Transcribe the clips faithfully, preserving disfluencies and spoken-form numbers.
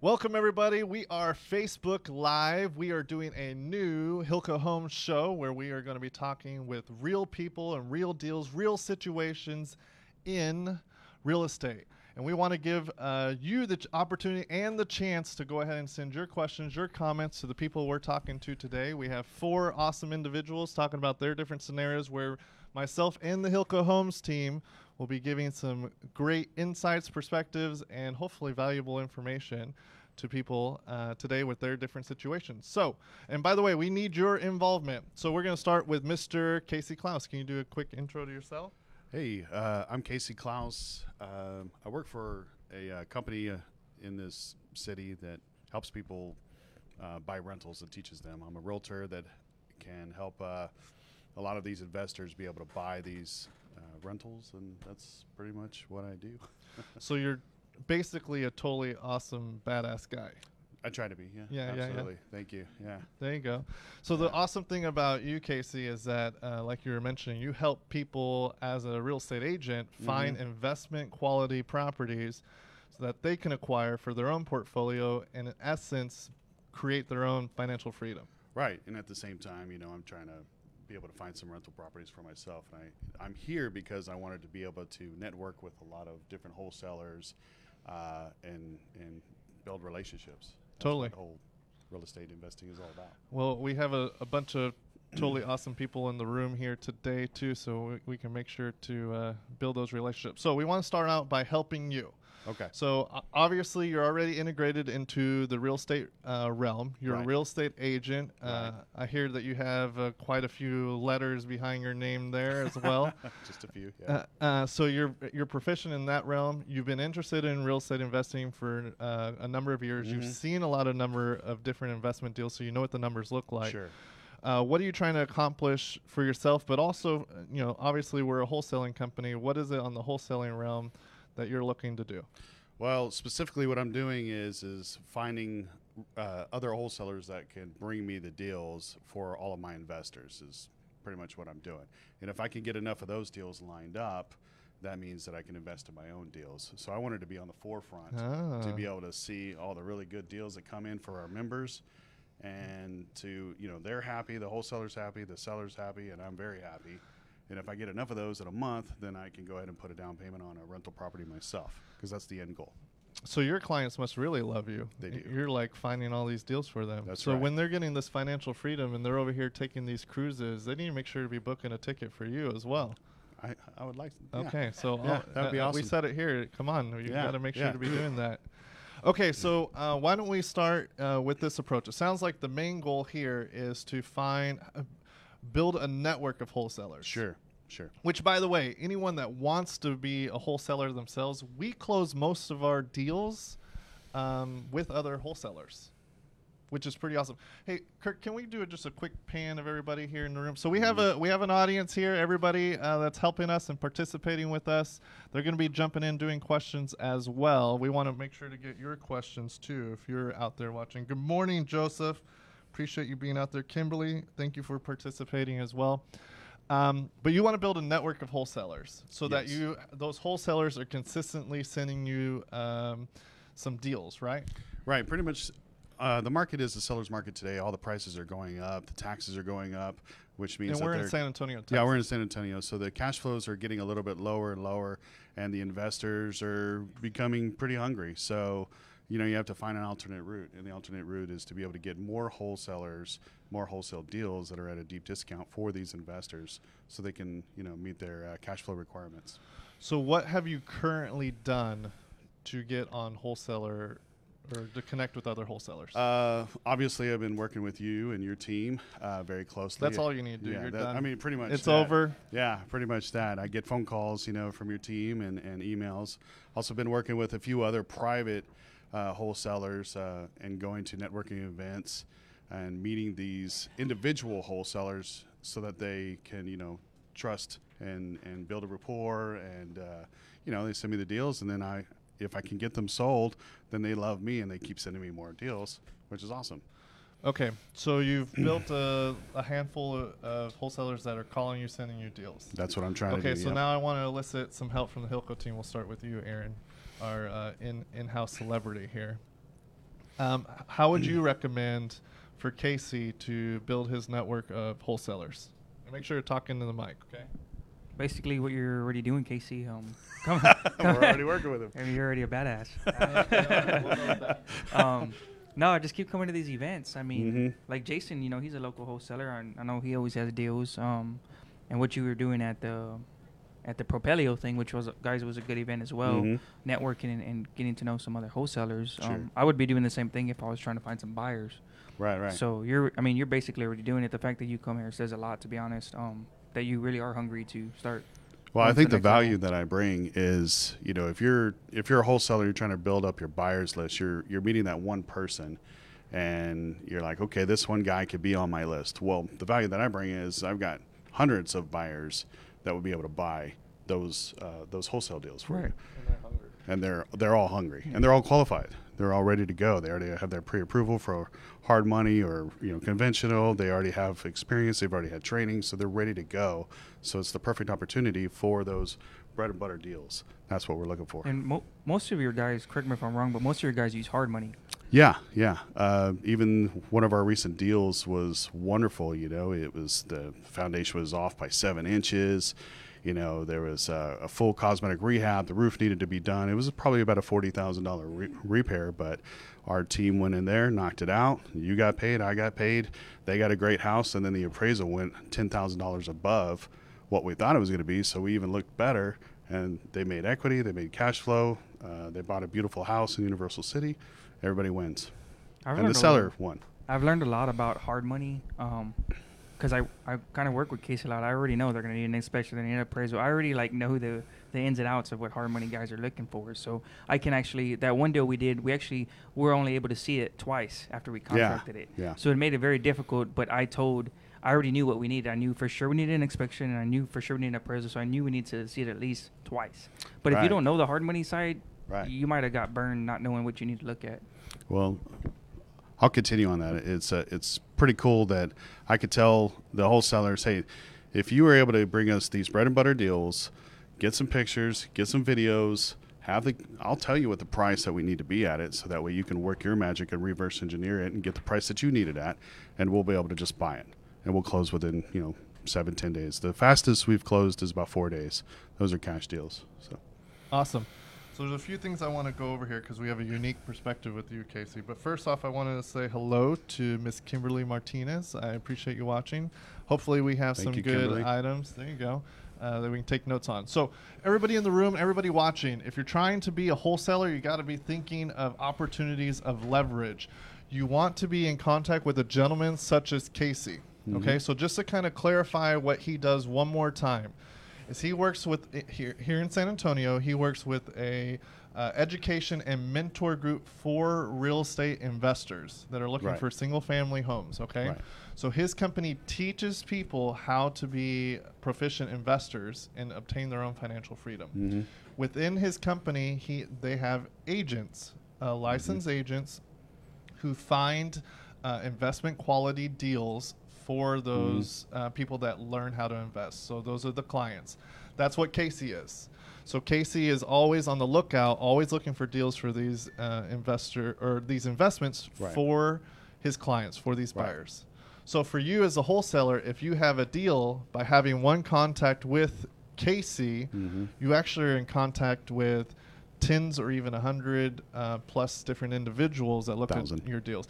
Welcome, everybody. We are Facebook Live. We are doing a new Hilco Homes show where we are going to be talking with real people and real deals, real situations in real estate. And we want to give uh, you the opportunity and the chance to go ahead and send your questions, your comments to the people we're talking to today. We have four awesome individuals talking about their different scenarios where myself and the Hilco Homes team we'll be giving some great insights, perspectives, and hopefully valuable information to people uh, today with their different situations. So, and by the way, we need your involvement. So we're going to start with Mister Casey Klaus. Can you do a quick intro to yourself? Hey, uh, I'm Casey Klaus. Uh, I work for a uh, company uh, in this city that helps people uh, buy rentals and teaches them. I'm a realtor that can help uh, a lot of these investors be able to buy these Uh, rentals, and that's pretty much what I do. So you're basically a totally awesome badass guy. I try to be, yeah. Yeah, absolutely. Yeah, yeah. Thank you. Yeah. There you go. So yeah. The awesome thing about you, Casey, is that, uh, like you were mentioning, you help people as a real estate agent find mm-hmm. investment quality properties so that they can acquire for their own portfolio and, in essence, create their own financial freedom. Right. And at the same time, you know, I'm trying to be able to find some rental properties for myself, and I, I'm here because I wanted to be able to network with a lot of different wholesalers uh, and and build relationships. Totally. That's what whole real estate investing is all about. Well, we have a, a bunch of totally awesome people in the room here today too, so we, we can make sure to uh, build those relationships. So we want to start out by helping you. Okay. So uh, obviously you're already integrated into the real estate uh, realm. You're right. A real estate agent. Right. Uh, I hear that you have uh, quite a few letters behind your name there as well. Just a few. Yeah. Uh, uh, so you're you're proficient in that realm. You've been interested in real estate investing for uh, a number of years. Mm-hmm. You've seen a lot of number of different investment deals, so you know what the numbers look like. Sure. Uh, what are you trying to accomplish for yourself? But also, you know, obviously we're a wholesaling company. What is it on the wholesaling realm that you're looking to do? Well, specifically what I'm doing is is finding uh, other wholesalers that can bring me the deals for all of my investors is pretty much what I'm doing. And if I can get enough of those deals lined up, that means that I can invest in my own deals. So I wanted to be on the forefront ah. to be able to see all the really good deals that come in for our members, and to, you know, they're happy, the wholesaler's happy, the seller's happy, and I'm very happy. And if I get enough of those in a month, then I can go ahead and put a down payment on a rental property myself, because that's the end goal. So your clients must really love you. They do. You're like finding all these deals for them. That's so right. When they're getting this financial freedom and they're over here taking these cruises, they need to make sure to be booking a ticket for you as well. I, I would like to. Okay, yeah. So yeah, that would be uh, awesome. We said it here. Come on. You've yeah. got to make sure yeah. to be doing that. Okay, so uh, why don't we start uh, with this approach? It sounds like the main goal here is to find uh, – build a network of wholesalers. Sure, sure. Which, by the way, anyone that wants to be a wholesaler themselves, we close most of our deals um, with other wholesalers, which is pretty awesome. Hey, Kirk, can we do a, just a quick pan of everybody here in the room? So we have a we have an audience here, everybody uh, that's helping us and participating with us. They're going to be jumping in, doing questions as well. We want to make sure to get your questions, too, if you're out there watching. Good morning, Joseph. Appreciate you being out there. Kimberly, thank you for participating as well. Um, but you want to build a network of wholesalers so yes. that you those wholesalers are consistently sending you um, some deals, right? Right. Pretty much uh, the market is the seller's market today. All the prices are going up. The taxes are going up, which means and that we're in San Antonio, Texas. Yeah, we're in San Antonio. So the cash flows are getting a little bit lower and lower, and the investors are becoming pretty hungry. So you know, you have to find an alternate route, and the alternate route is to be able to get more wholesalers, more wholesale deals that are at a deep discount for these investors so they can, you know, meet their uh, cash flow requirements. So what have you currently done to get on wholesaler or to connect with other wholesalers? Uh, obviously, I've been working with you and your team uh, very closely. That's all you need to do. Yeah, You're that, done. I mean, pretty much. It's that. over. Yeah, pretty much that. I get phone calls, you know, from your team and, and emails. Also been working with a few other private Uh, wholesalers uh, and going to networking events and meeting these individual wholesalers so that they can, you know, trust and, and build a rapport and, uh, you know, they send me the deals, and then I, if I can get them sold, then they love me and they keep sending me more deals, which is awesome. Okay, so you've built a, a handful of, of wholesalers that are calling you, sending you deals. That's what I'm trying okay, to do. Okay, so yeah. now I want to elicit some help from the Hilco team. We'll start with you, Aaron, our uh, in, in-house celebrity here. Um, how would you recommend for Casey to build his network of wholesalers? And make sure you're talking to the mic, okay? Basically, what you're already doing, Casey. Um, come We're already working with him. I mean, you're already a badass. um, no, just keep coming to these events. I mean, mm-hmm. like Jason, you know, he's a local wholesaler. I, I know he always has deals. Um, and what you were doing at the at the Propelio thing, which was, guys, was a good event as well, mm-hmm. networking and, and getting to know some other wholesalers. Sure. Um, I would be doing the same thing if I was trying to find some buyers. Right, right. So you're, I mean, you're basically already doing it. The fact that you come here says a lot, to be honest. Um. That you really are hungry to start. Well, I think the value that I bring is, you know, if you're if you're a wholesaler, you're trying to build up your buyers list. You're you're meeting that one person, and you're like, okay, this one guy could be on my list. Well, the value that I bring is I've got hundreds of buyers that would be able to buy those uh, those wholesale deals for you. And they're hungry. And they're they're all hungry, yeah. and they're all qualified. They're all ready to go. They already have their pre-approval for hard money or, you know, conventional. They already have experience. They've already had training, so they're ready to go. So it's the perfect opportunity for those bread and butter deals. That's what we're looking for. And mo- most of your guys, correct me if I'm wrong, but most of your guys use hard money. Yeah, yeah. Uh, even one of our recent deals was wonderful. You know, it was the foundation was off by seven inches. You know, there was a, a full cosmetic rehab. The roof needed to be done. It was probably about a forty thousand dollars re- repair, but our team went in there, knocked it out. You got paid. I got paid. They got a great house, and then the appraisal went ten thousand dollars above what we thought it was going to be, so we even looked better, and they made equity. They made cash flow. Uh, they bought a beautiful house in Universal City. Everybody wins, and the seller won. I've learned a lot about hard money. Um Because I, I kind of work with Casey a lot. I already know they're going to need an inspection. They need an appraisal. I already, like, know the, the ins and outs of what hard money guys are looking for. So I can actually – that one deal we did, we actually were only able to see it twice after we contracted yeah, it. Yeah. So it made it very difficult, but I told – I already knew what we needed. I knew for sure we needed an inspection, and I knew for sure we needed an appraisal, so I knew we needed to see it at least twice. But right. if you don't know the hard money side, right. you might have got burned not knowing what you need to look at. Well – I'll continue on that. It's uh, it's pretty cool that I could tell the wholesalers, hey, if you were able to bring us these bread and butter deals, get some pictures, get some videos, have the I'll tell you what the price that we need to be at it, so that way you can work your magic and reverse engineer it and get the price that you need it at, and we'll be able to just buy it, and we'll close within you know seven ten days. The fastest we've closed is about four days. Those are cash deals. So awesome. So there's a few things I want to go over here because we have a unique perspective with you, Casey. But first off, I wanted to say hello to Miss Kimberly Martinez. I appreciate you watching. Hopefully we have Thank some you, good Kimberly. Items. There you go. Uh, that we can take notes on. So everybody in the room, everybody watching, if you're trying to be a wholesaler, you got to be thinking of opportunities of leverage. You want to be in contact with a gentleman such as Casey. Mm-hmm. Okay, so just to kind of clarify what he does one more time. Is he works with here here in San Antonio. He works with a uh, education and mentor group for real estate investors that are looking right. for single family homes. Okay, right. So his company teaches people how to be proficient investors and obtain their own financial freedom. Mm-hmm. Within his company, he they have agents, uh, licensed mm-hmm. agents, who find uh, investment quality deals for those mm-hmm. uh, people that learn how to invest. So those are the clients. That's what Casey is. So Casey is always on the lookout, always looking for deals for these uh, investor or these investments right. for his clients, for these right. buyers. So for you as a wholesaler, if you have a deal, by having one contact with Casey, mm-hmm. you actually are in contact with tens or even a hundred uh, plus different individuals that look Thousand. At your deals.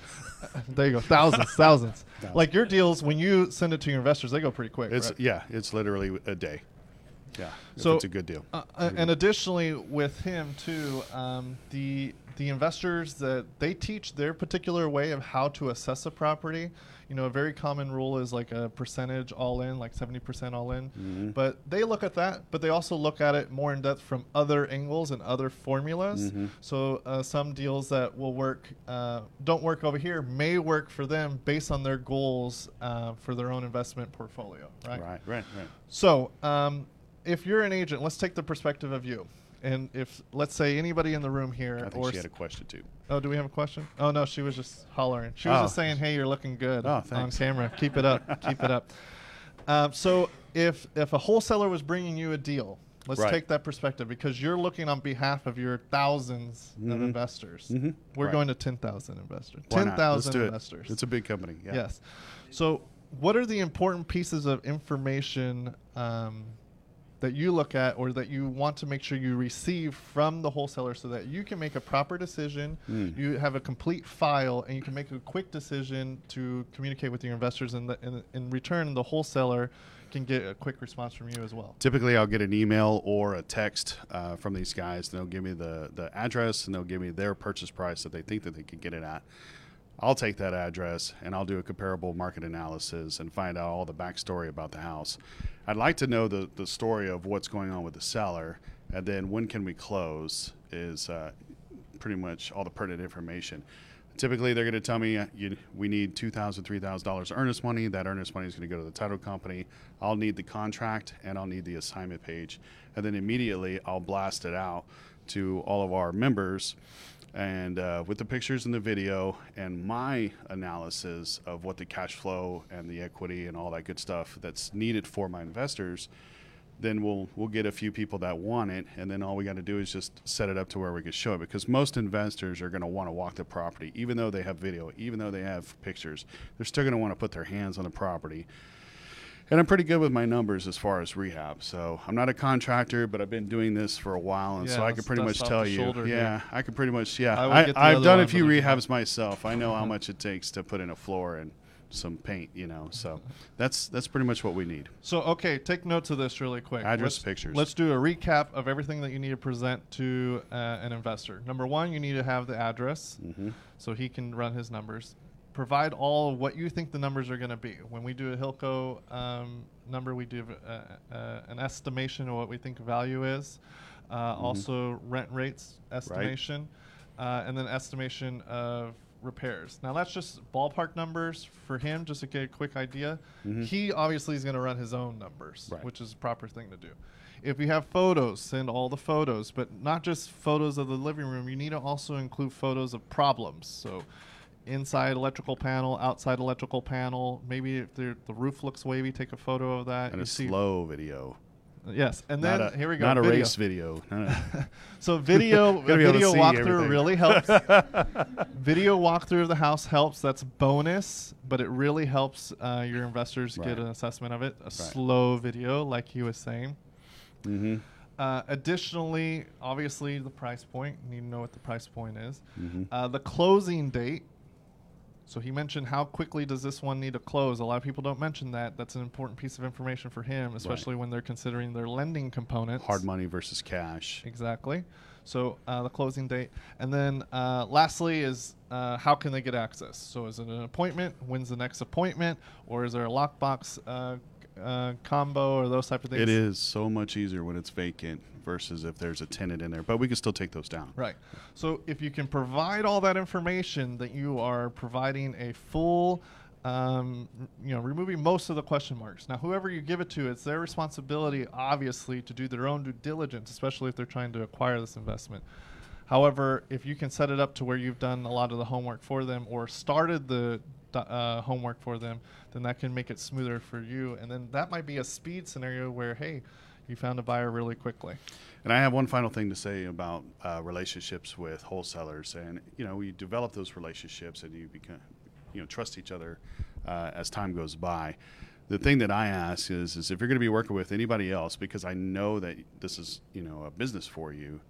There you go. Thousands, thousands. Thousand. Like your deals, when you send it to your investors, they go pretty quick. It's right? Yeah, it's literally a day. Yeah, so it's a good deal. Uh, uh, and additionally with him too, um, the the investors, that they teach their particular way of how to assess a property. You know, a very common rule is like a percentage all in, like seventy percent all in. Mm-hmm. But they look at that, but they also look at it more in depth from other angles and other formulas. Mm-hmm. So uh, some deals that will work, uh, don't work over here, may work for them based on their goals uh, for their own investment portfolio, right? Right, right, right. So um, if you're an agent, let's take the perspective of you. And if, let's say, anybody in the room here. I think or she had a question, too. Oh, do we have a question? Oh, no, she was just hollering. She was oh. just saying, hey, you're looking good oh, on camera. Keep it up. Keep it up. Um, so if if a wholesaler was bringing you a deal, Let's right. take that perspective, because you're looking on behalf of your thousands mm-hmm. of investors. Mm-hmm. We're right. going to ten thousand investors. ten thousand investors. It. It's a big company. Yeah. Yes. So what are the important pieces of information um, that you look at or that you want to make sure you receive from the wholesaler so that you can make a proper decision, mm. you have a complete file, and you can make a quick decision to communicate with your investors, and in, in, in return, the wholesaler can get a quick response from you as well? Typically, I'll get an email or a text uh, from these guys, and they'll give me the, the address, and they'll give me their purchase price that they think that they can get it at. I'll take that address, and I'll do a comparable market analysis and find out all the backstory about the house. I'd like to know the, the story of what's going on with the seller, and then when can we close is uh, pretty much all the pertinent information. Typically, they're going to tell me you, we need two thousand dollars, three thousand dollars earnest money. That earnest money is going to go to the title company. I'll need the contract, and I'll need the assignment page. And then immediately, I'll blast it out to all of our members, and uh, with the pictures and the video and my analysis of what the cash flow and the equity and all that good stuff that's needed for my investors. Then we'll we'll get a few people that want it, and then all we got to do is just set it up to where we can show it, because most investors are going to want to walk the property. Even though they have video, even though they have pictures, they're still going to want to put their hands on the property. And I'm pretty good with my numbers as far as rehab. So I'm not a contractor, but I've been doing this for a while, and yeah, so I can pretty much tell you. Shoulder, yeah, yeah, I can pretty much, yeah. I I, I've done a few rehabs myself. I know how much it takes to put in a floor and some paint, you know. So that's that's pretty much what we need. So, okay, take notes of this really quick. Address, let's, pictures. Let's do a recap of everything that you need to present to uh, an investor. Number one, you need to have the address mm-hmm. so he can run his numbers. Provide all of what you think the numbers are going to be. When we do a Hilco um, number, we do uh, uh, an estimation of what we think value is. Uh, mm-hmm. Also, rent rates estimation, right. uh, and then estimation of repairs. Now, that's just ballpark numbers for him, just to get a quick idea. Mm-hmm. He obviously is going to run his own numbers, right. which is a proper thing to do. If you have photos, send all the photos, but not just photos of the living room. You need to also include photos of problems. So, inside electrical panel, outside electrical panel. Maybe if the roof looks wavy, take a photo of that. And you a see. Slow video. Yes, and not then a, here we go. Not video. A race video. Not a so video video walkthrough really helps. Video walkthrough of the house helps. That's bonus, but it really helps uh, your investors right. get an assessment of it. A right. slow video, like he was saying. Mm-hmm. Uh, additionally, obviously, the price point. You need to know what the price point is. Mm-hmm. Uh, the closing date. So he mentioned how quickly does this one need to close. A lot of people don't mention that. That's an important piece of information for him, especially right. when they're considering their lending components. Hard money versus cash. Exactly. So uh, the closing date. And then uh, lastly is uh, how can they get access? So is it an appointment? When's the next appointment? Or is there a lockbox uh, uh, combo or those type of things? It is so much easier when it's vacant versus if there's a tenant in there, but we can still take those down. Right. So if you can provide all that information, that you are providing a full, um, you know, removing most of the question marks. Now, whoever you give it to, it's their responsibility, obviously, to do their own due diligence, especially if they're trying to acquire this investment. However, if you can set it up to where you've done a lot of the homework for them or started the uh, homework for them, then that can make it smoother for you. And then that might be a speed scenario where, hey, you found a buyer really quickly. And I have one final thing to say about uh, relationships with wholesalers. And, you know, you develop those relationships and you become, you know, trust each other uh, as time goes by. The thing that I ask is, is if you're going to be working with anybody else, because I know that this is, you know, a business for you,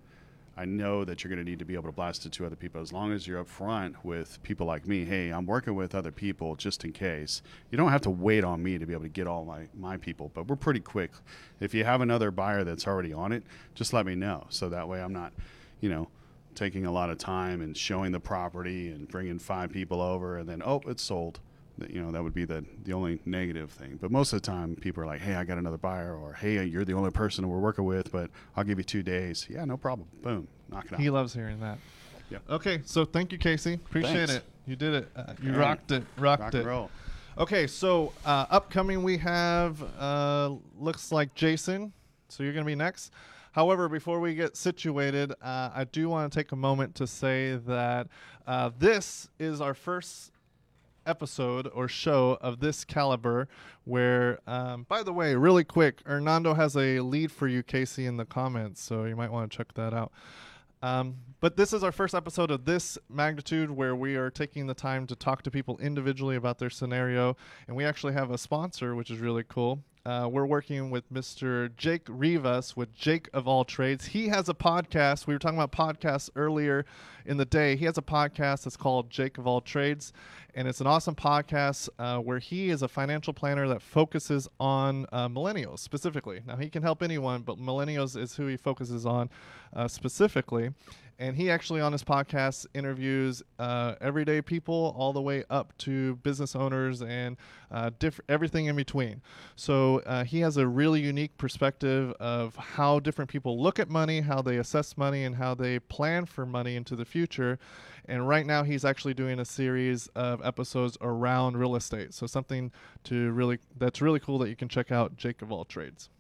I know that you're going to need to be able to blast it to other people. As long as you're upfront with people like me, hey, I'm working with other people just in case. You don't have to wait on me to be able to get all my, my people, but we're pretty quick. If you have another buyer that's already on it, just let me know. So that way I'm not, you know, taking a lot of time and showing the property and bringing five people over and then, oh, it's sold. You know, that would be the, the only negative thing. But most of the time, people are like, hey, I got another buyer, or hey, you're the only person we're working with, but I'll give you two days. Yeah, no problem. Boom. Knock it out. He loves hearing that. Yeah. Okay, so thank you, Casey. Appreciate Thanks. It. You did it. Uh, you Aaron. rocked it. Rocked Rock it. And roll. Okay, so uh, upcoming we have, uh, looks like Jason. So you're going to be next. However, before we get situated, uh, I do want to take a moment to say that uh, this is our first episode or show of this caliber where, um, by the way, really quick, Hernando has a lead for you, Casey, in the comments, so you might want to check that out. Um, but this is our first episode of this magnitude where we are taking the time to talk to people individually about their scenario. And we actually have a sponsor, which is really cool. Uh, we're working with Mister Jake Rivas with Jake of All Trades. He has a podcast. We were talking about podcasts earlier in the day. He has a podcast that's called Jake of All Trades. And it's an awesome podcast uh, where he is a financial planner that focuses on uh, millennials specifically. Now, he can help anyone, but millennials is who he focuses on uh, specifically. And he actually on his podcast interviews uh, everyday people all the way up to business owners and uh, diff- everything in between. So uh, he has a really unique perspective of how different people look at money, how they assess money, and how they plan for money into the future. And right now he's actually doing a series of episodes around real estate. So something to really that's really cool that you can check out, Jake of All Trades.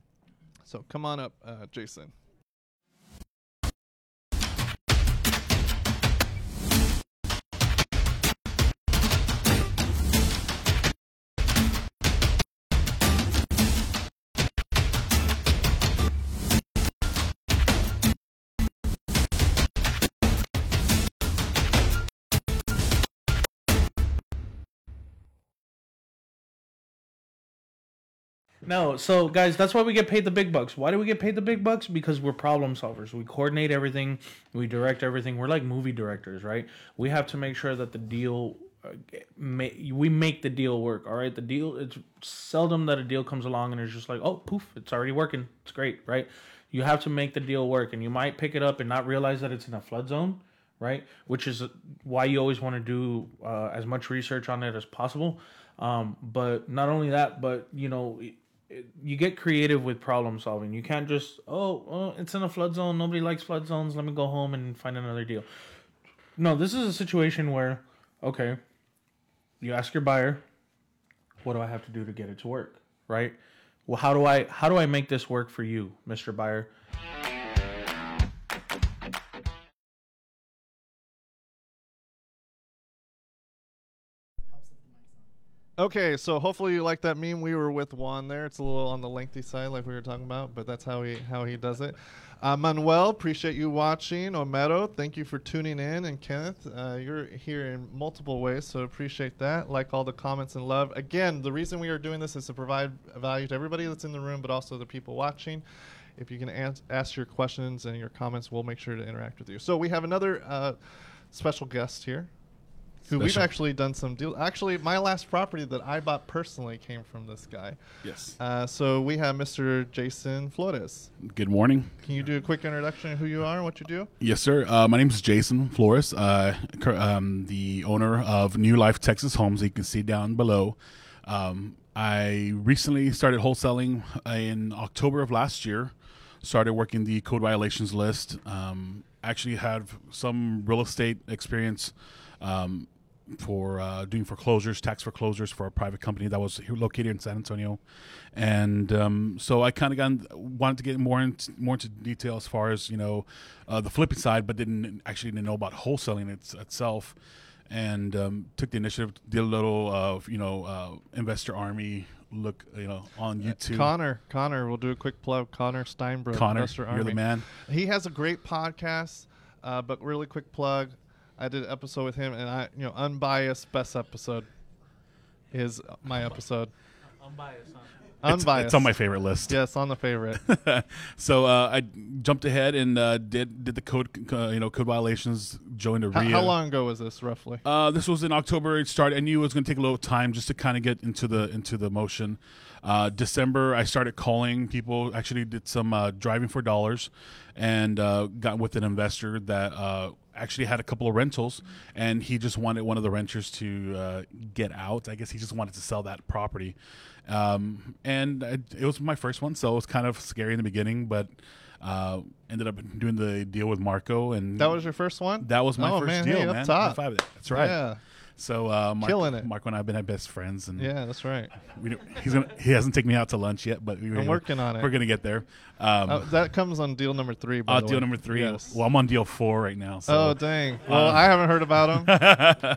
So come on up, uh, Jason. No, so guys, that's why we get paid the big bucks. Why do we get paid the big bucks? Because we're problem solvers. We coordinate everything. We direct everything. We're like movie directors, right? We have to make sure that the deal, uh, ma- we make the deal work, all right? The deal, it's seldom that a deal comes along and it's just like, oh, poof, it's already working. It's great, right? You have to make the deal work, and you might pick it up and not realize that it's in a flood zone, right? Which is why you always want to do uh, as much research on it as possible. Um, but not only that, but, you know... It, you get creative with problem solving. You can't just, oh, oh, it's in a flood zone. Nobody likes flood zones. Let me go home and find another deal. No, this is a situation where, okay, you ask your buyer, what do I have to do to get it to work, right? Well, how do I how do I make this work for you, Mister Buyer? Okay, so hopefully you like that meme. We were with Juan there. It's a little on the lengthy side like we were talking about, but that's how he how he does it. Uh, Manuel, appreciate you watching. Omero, thank you for tuning in. And Kenneth, uh, you're here in multiple ways, so appreciate that. Like all the comments and love. Again, the reason we are doing this is to provide value to everybody that's in the room, but also the people watching. If you can ask, ask your questions and your comments, we'll make sure to interact with you. So we have another uh, special guest here. Who we've actually done some deal. Actually, my last property that I bought personally came from this guy. Yes. Uh, so we have Mister Jason Flores. Good morning. Can you do a quick introduction of who you are and what you do? Yes, sir. Uh, my name is Jason Flores, uh, um, the owner of New Life Texas Homes. You can see down below. Um, I recently started wholesaling in October of last year. Started working the code violations list. Um, actually have some real estate experience. Um, for uh, doing foreclosures, tax foreclosures for a private company that was located in San Antonio. And um, so I kind of wanted to get more into, more into detail as far as, you know, uh, the flipping side, but didn't actually know about wholesaling it's, itself. And um, took the initiative, did a little, uh, you know, uh, Investor Army look, you know, on YouTube. Connor, Connor, we'll do a quick plug. Connor Steinbrook, Connor, Investor Army. You're the man. He has a great podcast, uh, but really quick plug. I did an episode with him, and I, you know, unbiased best episode is my episode. Unbiased, huh? Unbiased. It's, it's on my favorite list. Yes, yeah, on the favorite. So uh, I jumped ahead and uh, did did the code, uh, you know, code violations. Joined a R I A. How long ago was this, roughly? Uh, this was in October. It started. I knew it was going to take a little time just to kind of get into the into the motion. Uh, December, I started calling people. Actually, did some uh, driving for dollars, and uh, got with an investor that. Uh, actually had a couple of rentals, and he just wanted one of the renters to uh, get out. I guess he just wanted to sell that property. Um, and I, it was my first one, so it was kind of scary in the beginning, but uh, ended up doing the deal with Marco. And that was your first one? That was my oh, first man, deal, hey, man. Up top. Five of that. That's right. Yeah. So uh, Marco, Marco and I have been our best friends. And yeah, that's right. We do, he's gonna, he hasn't taken me out to lunch yet, but we, I'm we, working on it. We're going to get there. Um, uh, that comes on deal number three. By uh, the deal way. number three. Yes. Well, I'm on deal four right now. So. Oh, dang. Well, um, I haven't heard about him.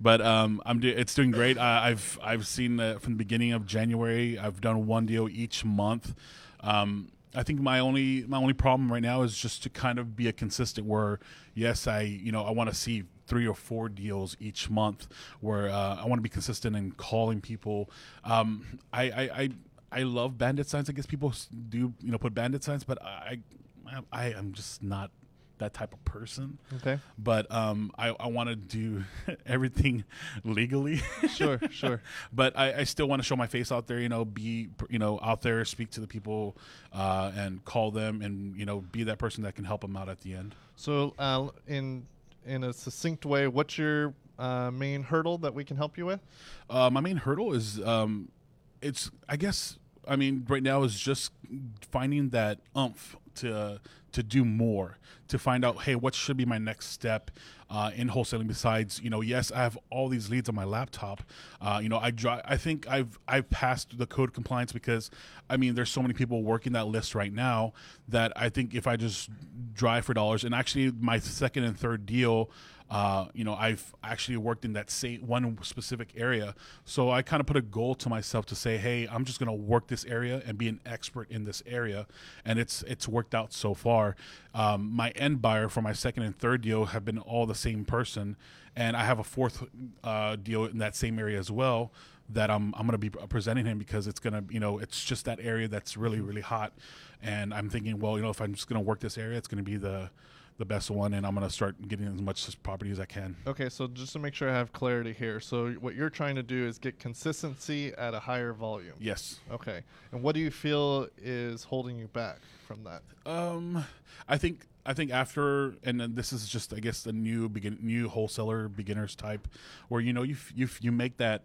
But um, I'm do- it's doing great. I- I've I've seen the, from the beginning of January, I've done one deal each month. Um, I think my only my only problem right now is just to kind of be a consistent. Where yes, I you know I want to see three or four deals each month. Where uh, I want to be consistent in calling people. Um, I, I I I love bandit signs. I guess people do you know put bandit signs, but I I am just not that type of person. Okay. But um, I, I want to do everything legally. Sure, sure. But I, I still want to show my face out there, you know, be, you know, out there, speak to the people uh, and call them and, you know, be that person that can help them out at the end. So uh, in in a succinct way, what's your uh, main hurdle that we can help you with? Uh, my main hurdle is um, it's, I guess, I mean, right now is just finding that oomph to to do more, to find out, hey, what should be my next step uh, in wholesaling besides, you know, yes, I have all these leads on my laptop. Uh, you know, I dry, I think I've I've passed the code compliance because, I mean, there's so many people working that list right now that I think if I just drive for dollars, and actually my second and third deal, uh, you know, I've actually worked in that same one specific area. So I kind of put a goal to myself to say, hey, I'm just going to work this area and be an expert in this area. And it's it's worked out so far. Um, my end buyer for my second and third deal have been all the same person. And I have a fourth uh, deal in that same area as well that I'm I'm going to be presenting him because it's going to, you know, it's just that area that's really, really hot. And I'm thinking, well, you know, if I'm just going to work this area, it's going to be the the best one, and I'm going to start getting as much property as I can. Okay, so just to make sure I have clarity here. So what you're trying to do is get consistency at a higher volume. Yes. Okay. And what do you feel is holding you back from that? Um, I think I think after, and then this is just, I guess, the new begin, new wholesaler beginners type where, you know, you you you make that,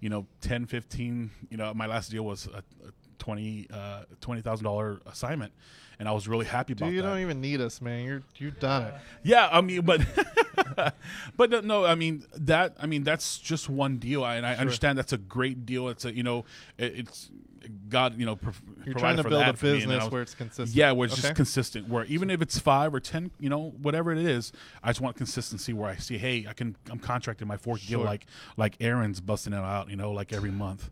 you know, ten, fifteen, you know, my last deal was a, a Twenty uh, twenty thousand dollar assignment, and I was really happy about Dude, you that. You don't even need us, man. You're you've done yeah. it. Yeah, I mean, but but no, I mean that. I mean that's just one deal, and I sure. understand that's a great deal. It's a you know, it, it's God. You know, pro- you're trying to for build a business was, where it's consistent. Yeah, where it's okay. just consistent. Where even if it's five or ten, you know, whatever it is, I just want consistency. Where I see, hey, I can I'm contracting my fourth sure. deal like like Aaron's busting it out. You know, like every month.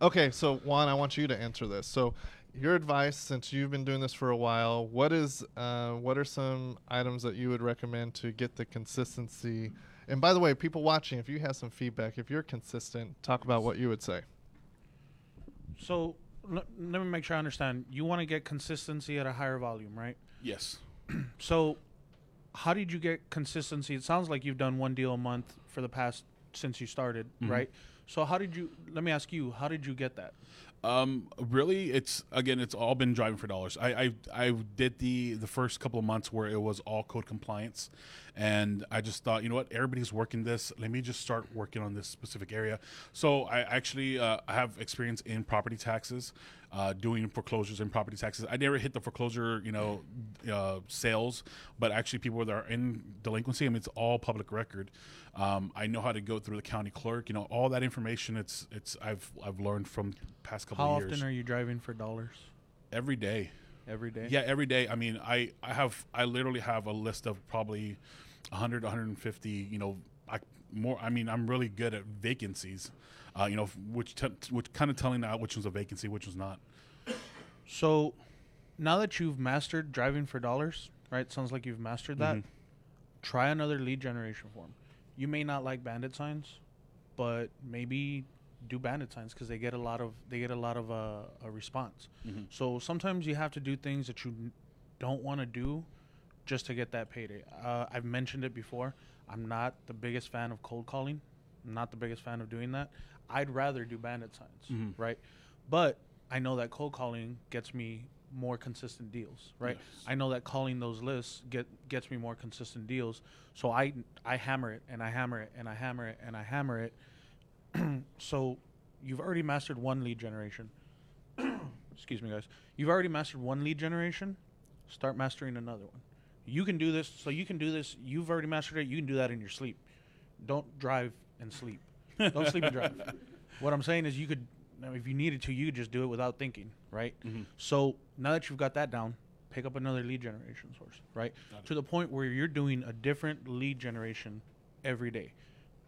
Okay, so Juan, I want you to answer this. So, your advice, since you've been doing this for a while, what is, uh, what are some items that you would recommend to get the consistency? And by the way, people watching, if you have some feedback, if you're consistent, talk about what you would say. So, l- let me make sure I understand. You want to get consistency at a higher volume, right? Yes. So, how did you get consistency? It sounds like you've done one deal a month for the past since you started, mm-hmm. right? So how did you, let me ask you, how did you get that? Um, really, it's, again, it's all been driving for dollars. I, I I did the the first couple of months where it was all code compliance. And I just thought, you know what, everybody's working this. Let me just start working on this specific area. So I actually uh, have experience in property taxes, uh, doing foreclosures and property taxes. I never hit the foreclosure, you know, uh, sales, but actually people that are in delinquency, I mean, it's all public record. Um, I know how to go through the county clerk, you know, all that information. It's it's I've I've learned from past couple of years. How often are you driving for dollars? Every day. Every day. Yeah, every day. I mean, I I have I literally have a list of probably one hundred, one hundred fifty, you know, I, more. I mean, I'm really good at vacancies, uh, you know, which t- which kind of telling out which was a vacancy, which was not. So now that you've mastered driving for dollars, right, sounds like you've mastered that, mm-hmm. try another lead generation form. You may not like bandit signs, but maybe do bandit signs because they get a lot of they get a lot of uh, a response. Mm-hmm. So sometimes you have to do things that you n- don't want to do just to get that payday. Uh, I've mentioned it before. I'm not the biggest fan of cold calling. I'm not the biggest fan of doing that. I'd rather do bandit signs, mm-hmm. right? But I know that cold calling gets me more consistent deals, right? Yes. I know that calling those lists get gets me more consistent deals. So I I hammer it and I hammer it and I hammer it and I hammer it. So you've already mastered one lead generation. Excuse me, guys. You've already mastered one lead generation. Start mastering another one. You can do this, so you can do this. You've already mastered it. You can do that in your sleep. Don't drive and sleep. Don't sleep and drive. What I'm saying is you could, if you needed to, you could just do it without thinking, right? Mm-hmm. So now that you've got that down, pick up another lead generation source, right? To the point where you're doing a different lead generation every day.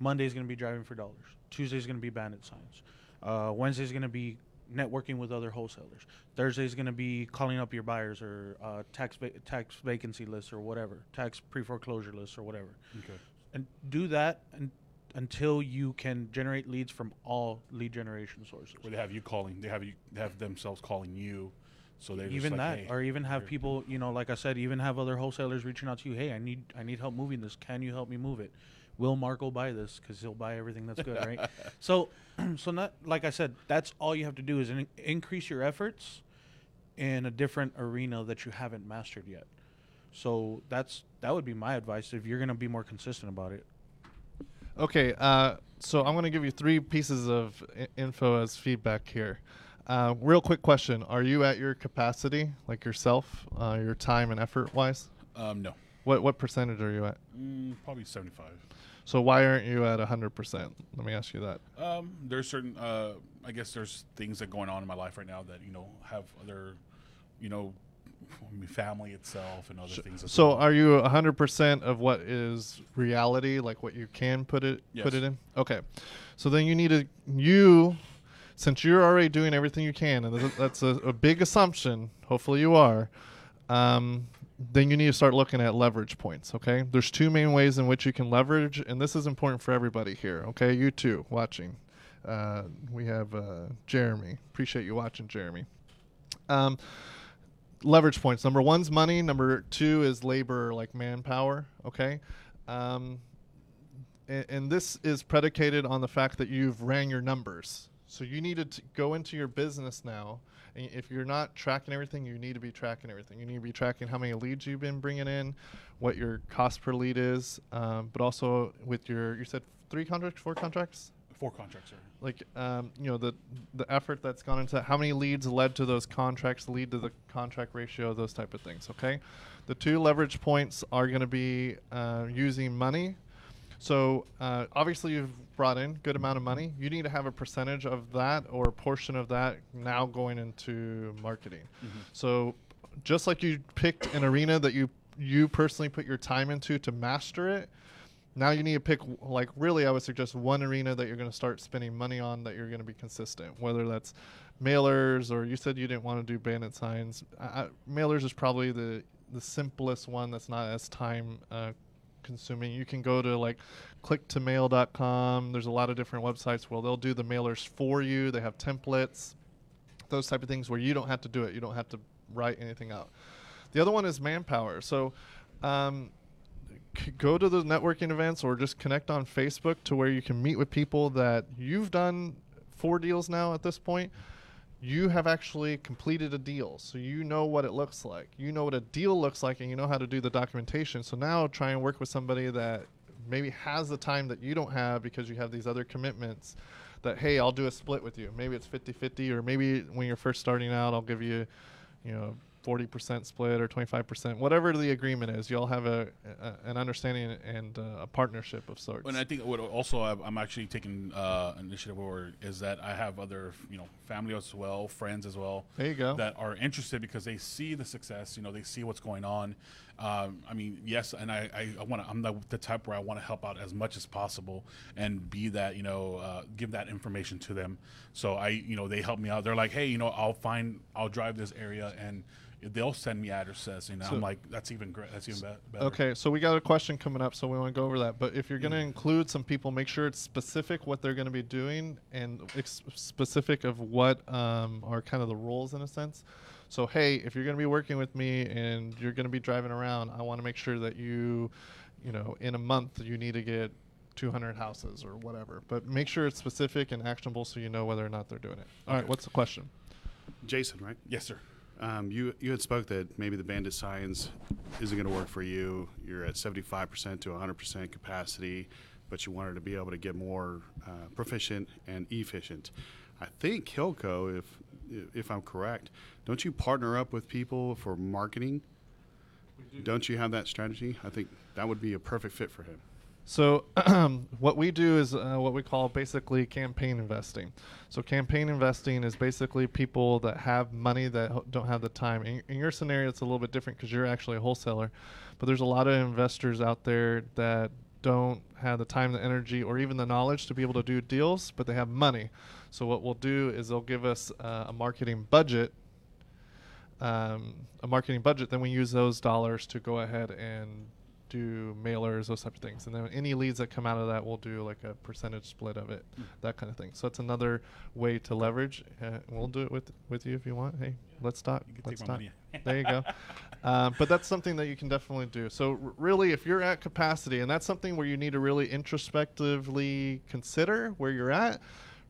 Monday's going to be driving for dollars. Tuesday's going to be bandit signs. Uh, Wednesday's going to be networking with other wholesalers. Thursday's going to be calling up your buyers or uh, tax va- tax vacancy lists or whatever, tax pre-foreclosure lists or whatever. Okay. And do that and until you can generate leads from all lead generation sources. Or they have you calling. They have you they have themselves calling you. So they even like, that, hey, or even have people, you know, like I said, even have other wholesalers reaching out to you. Hey, I need I need help moving this. Can you help me move it? Will Marco buy this? Because he'll buy everything that's good, right? So, so not like I said, that's all you have to do is in- increase your efforts in a different arena that you haven't mastered yet. So that's that would be my advice if you're going to be more consistent about it. Okay, uh, so I'm going to give you three pieces of I- info as feedback here. Uh, real quick question: are you at your capacity, like yourself, uh, your time and effort wise? Um, no. What what percentage are you at? Mm, probably seventy-five. So why aren't you at one hundred percent? Let me ask you that. Um, there's certain, uh, I guess there's things that are going on in my life right now that, you know, have other, you know, family itself and other so, things. So are you one hundred percent of what is reality, like what you can put it yes. put it in? Okay. So then you need to, you, since you're already doing everything you can, and that's a, a big assumption, hopefully you are, um, then you need to start looking at leverage points, okay? There's two main ways in which you can leverage, and this is important for everybody here, okay? You too, watching. Uh, we have uh, Jeremy. Appreciate you watching, Jeremy. Um, leverage points. Number one's money. Number two is labor, like manpower, okay? Um, and, and this is predicated on the fact that you've ran your numbers. So you need to t- go into your business now. And if you're not tracking everything, you need to be tracking everything. You need to be tracking how many leads you've been bringing in, what your cost per lead is, um, but also with your, you said three contracts, four contracts? Four contracts, sir. Like, um, you know, the the effort that's gone into that, how many leads led to those contracts, lead to the contract ratio, those type of things, okay? The two leverage points are going to be uh, using money. So uh, obviously you've brought in good amount of money. You need to have a percentage of that or a portion of that now going into marketing. Mm-hmm. So just like you picked an arena that you you personally put your time into to master it, now you need to pick, like really I would suggest one arena that you're going to start spending money on that you're going to be consistent, whether that's mailers or you said you didn't want to do bandit signs. I, I, mailers is probably the, the simplest one that's not as time uh consuming. You can go to like click to mail dot com. There's a lot of different websites where they'll do the mailers for you. They have templates, those type of things where you don't have to do it. You don't have to write anything out. The other one is manpower. So um, c- go to the networking events or just connect on Facebook to where you can meet with people that you've done four deals now at this point. You have actually completed a deal, so you know what it looks like. You know what a deal looks like, and you know how to do the documentation. So now try and work with somebody that maybe has the time that you don't have because you have these other commitments that, hey, I'll do a split with you. Maybe it's fifty-fifty, or maybe when you're first starting out, I'll give you, you know, forty percent split or twenty-five percent, whatever the agreement is. You'll have a, a an understanding and uh, a partnership of sorts. And I think what also I'm actually taking uh, initiative over is that I have other, you know, family as well, friends as well. There you go. That are interested because they see the success. You know, they see what's going on. Um, I mean, yes, and I, I, I want to. I'm the, the type where I want to help out as much as possible and be that, you know, uh, give that information to them. So I, you know, they help me out. They're like, hey, you know, I'll find, I'll drive this area, and they'll send me addresses. You know, so I'm like, that's even great. That's even better. Okay, so we got a question coming up, so we want to go over that. But if you're going to yeah. include some people, make sure it's specific what they're going to be doing and ex- specific of what um, are kind of the roles in a sense. So, hey, if you're going to be working with me and you're going to be driving around, I want to make sure that you, you know, in a month you need to get two hundred houses or whatever. But make sure it's specific and actionable so you know whether or not they're doing it. All okay. right, what's the question? Jason, right? Yes, sir. Um, you you had spoke that maybe the bandit signs isn't going to work for you. You're at seventy-five percent to one hundred percent capacity, but you wanted to be able to get more uh, proficient and efficient. I think Hilco, if if I'm correct, don't you partner up with people for marketing? Do. Don't you have that strategy? I think that would be a perfect fit for him. So what we do is uh, what we call basically campaign investing. So campaign investing is basically people that have money that ho- don't have the time. In, in your scenario, it's a little bit different because you're actually a wholesaler. But there's a lot of investors out there that don't have the time, the energy, or even the knowledge to be able to do deals, but they have money. So what we'll do is they'll give us uh, a marketing budget, um, a marketing budget. Then we use those dollars to go ahead and do mailers, those type of things. And then any leads that come out of that, we'll do like a percentage split of it, mm. that kind of thing. So it's another way to leverage. Uh, we'll do it with, with you if you want. Hey, yeah. let's talk. You can let's take my talk. Money. There you go. Um, but that's something that you can definitely do. So r- really, if you're at capacity, and that's something where you need to really introspectively consider where you're at,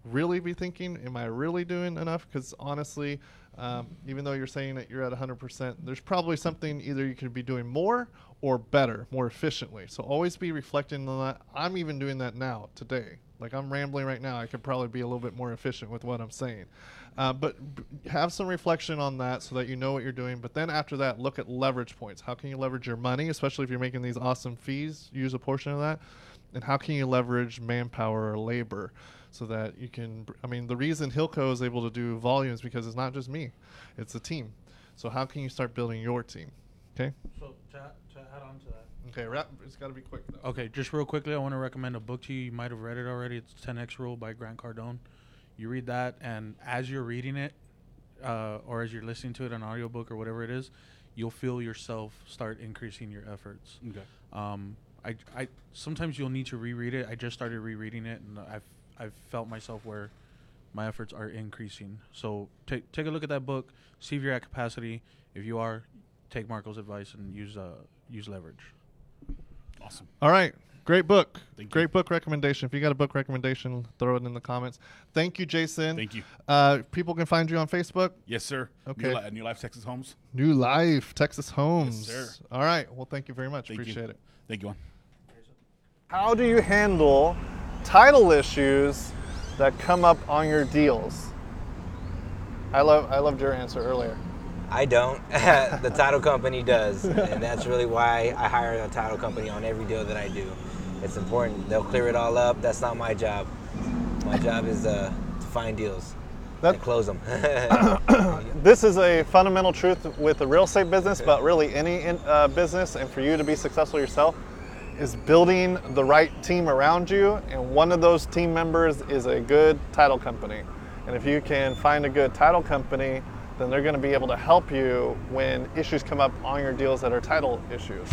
really be thinking, am I really doing enough? Because honestly, um, even though you're saying that you're at one hundred percent, there's probably something either you could be doing more or better, more efficiently. So always be reflecting on that. I'm even doing that now, today. Like I'm rambling right now. I could probably be a little bit more efficient with what I'm saying. Uh, but b- have some reflection on that so that you know what you're doing. But then after that, look at leverage points. How can you leverage your money, especially if you're making these awesome fees? Use a portion of that. And how can you leverage manpower or labor so that you can, br- I mean, the reason Hilco is able to do volumes because it's not just me, it's a team. So how can you start building your team? Okay. So to, to add on to that. Okay, wrap. It's got to be quick though. Okay, just real quickly, I want to recommend a book to you. You might have read it already. It's ten X Rule by Grant Cardone. You read that, and as you're reading it, uh, or as you're listening to it, an audiobook or whatever it is, you'll feel yourself start increasing your efforts. Okay. Um, I, I sometimes you'll need to reread it. I just started rereading it, and I've I've felt myself where my efforts are increasing. So take take a look at that book. See if you're at capacity. If you are, take Marco's advice and use uh use leverage. Awesome. All right. Great book. Thank Great you. book recommendation. If you got a book recommendation, throw it in the comments. Thank you, Jason. Thank you. Uh, people can find you on Facebook? Yes, sir. Okay. New, Li- New Life Texas Homes. New Life Texas Homes. Yes, sir. All right. Well, thank you very much. Thank Appreciate you. it. Thank you, Juan. How do you handle title issues that come up on your deals? I love I loved your answer earlier. I don't. The title company does, and that's really why I hire a title company on every deal that I do. It's important. They'll clear it all up. That's not my job. My job is uh, to find deals that, and close them. This is a fundamental truth with the real estate business, but really any in, uh, business, and for you to be successful yourself, is building the right team around you, and one of those team members is a good title company. And if you can find a good title company, then they're going to be able to help you when issues come up on your deals that are title issues.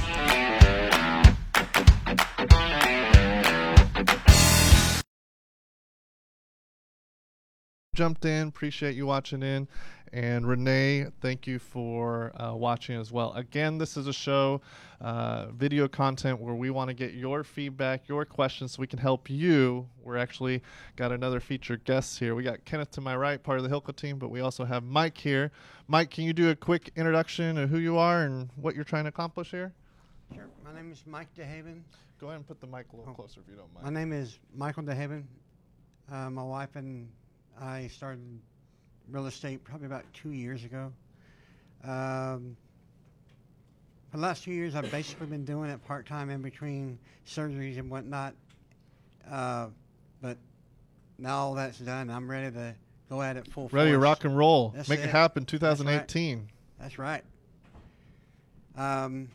Jumped in, appreciate you watching in. And Renee, thank you for uh, watching as well. Again, this is a show, uh, video content where we want to get your feedback, your questions, so we can help you. We're actually got another featured guest here. We got Kenneth to my right, part of the Hilco team, but we also have Mike here. Mike, can you do a quick introduction of who you are and what you're trying to accomplish here? Sure. My name is Mike DeHaven. Go ahead and put the mic a little oh. closer if you don't mind. My name is Michael DeHaven. Uh, my wife and I started real estate probably about two years ago. Um, for the last two years, I've basically been doing it part-time in between surgeries and whatnot. Uh, but now all that's done, I'm ready to go at it full force. Ready to rock and roll. That's Make it, it happen, twenty eighteen. That's right. That's right. Um,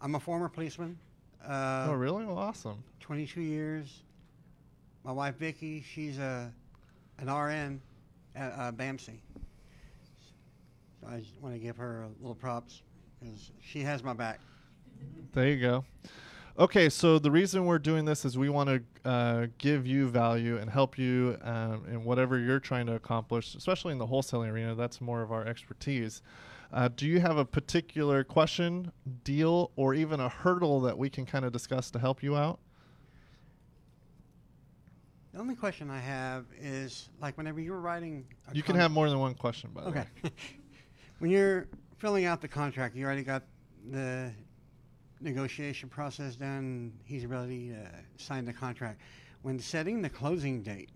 I'm a former policeman. Uh, oh, really? Well, awesome. twenty-two years. My wife, Vicky, she's a... an R N at uh, BAMSI. So I just want to give her a little props because she has my back. There you go. Okay, so the reason we're doing this is we want to uh, give you value and help you um, in whatever you're trying to accomplish, especially in the wholesaling arena. That's more of our expertise. Uh, do you have a particular question, deal, or even a hurdle that we can kind of discuss to help you out? The only question I have is, like, whenever you're writing a You con- can have more than one question, by the okay. way. When you're filling out the contract, you already got the negotiation process done, his ability to sign the contract. When setting the closing date,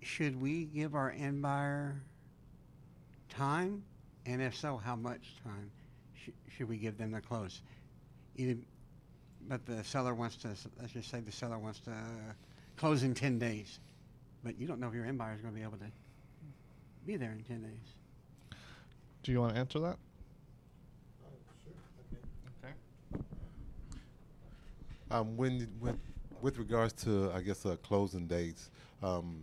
should we give our end buyer time? And if so, how much time sh- should we give them to close? Either But the seller wants to, let's just say the seller wants to close in ten days. But you don't know if your end buyer is going to be able to be there in ten days. Do you want to answer that? Uh, sure. Okay. okay. Um, when, when with regards to, I guess, uh, closing dates, um,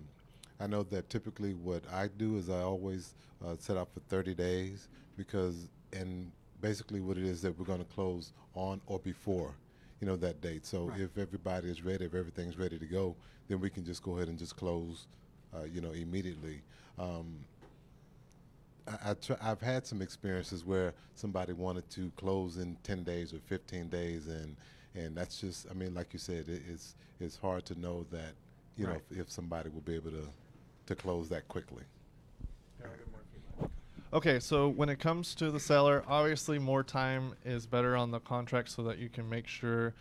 I know that typically what I do is I always uh, set out for thirty days because, and basically what it is that we're going to close on or before, you know, that date. So right. if everybody is ready, if everything's ready to go, then we can just go ahead and just close, uh, you know, immediately. Um, I, I tr I've had some experiences where somebody wanted to close in ten days or fifteen days, and and that's just, I mean, like you said, it, it's it's hard to know that, you right. know, if, if somebody will be able to, to close that quickly. Okay, so when it comes to the seller, obviously more time is better on the contract so that you can make sure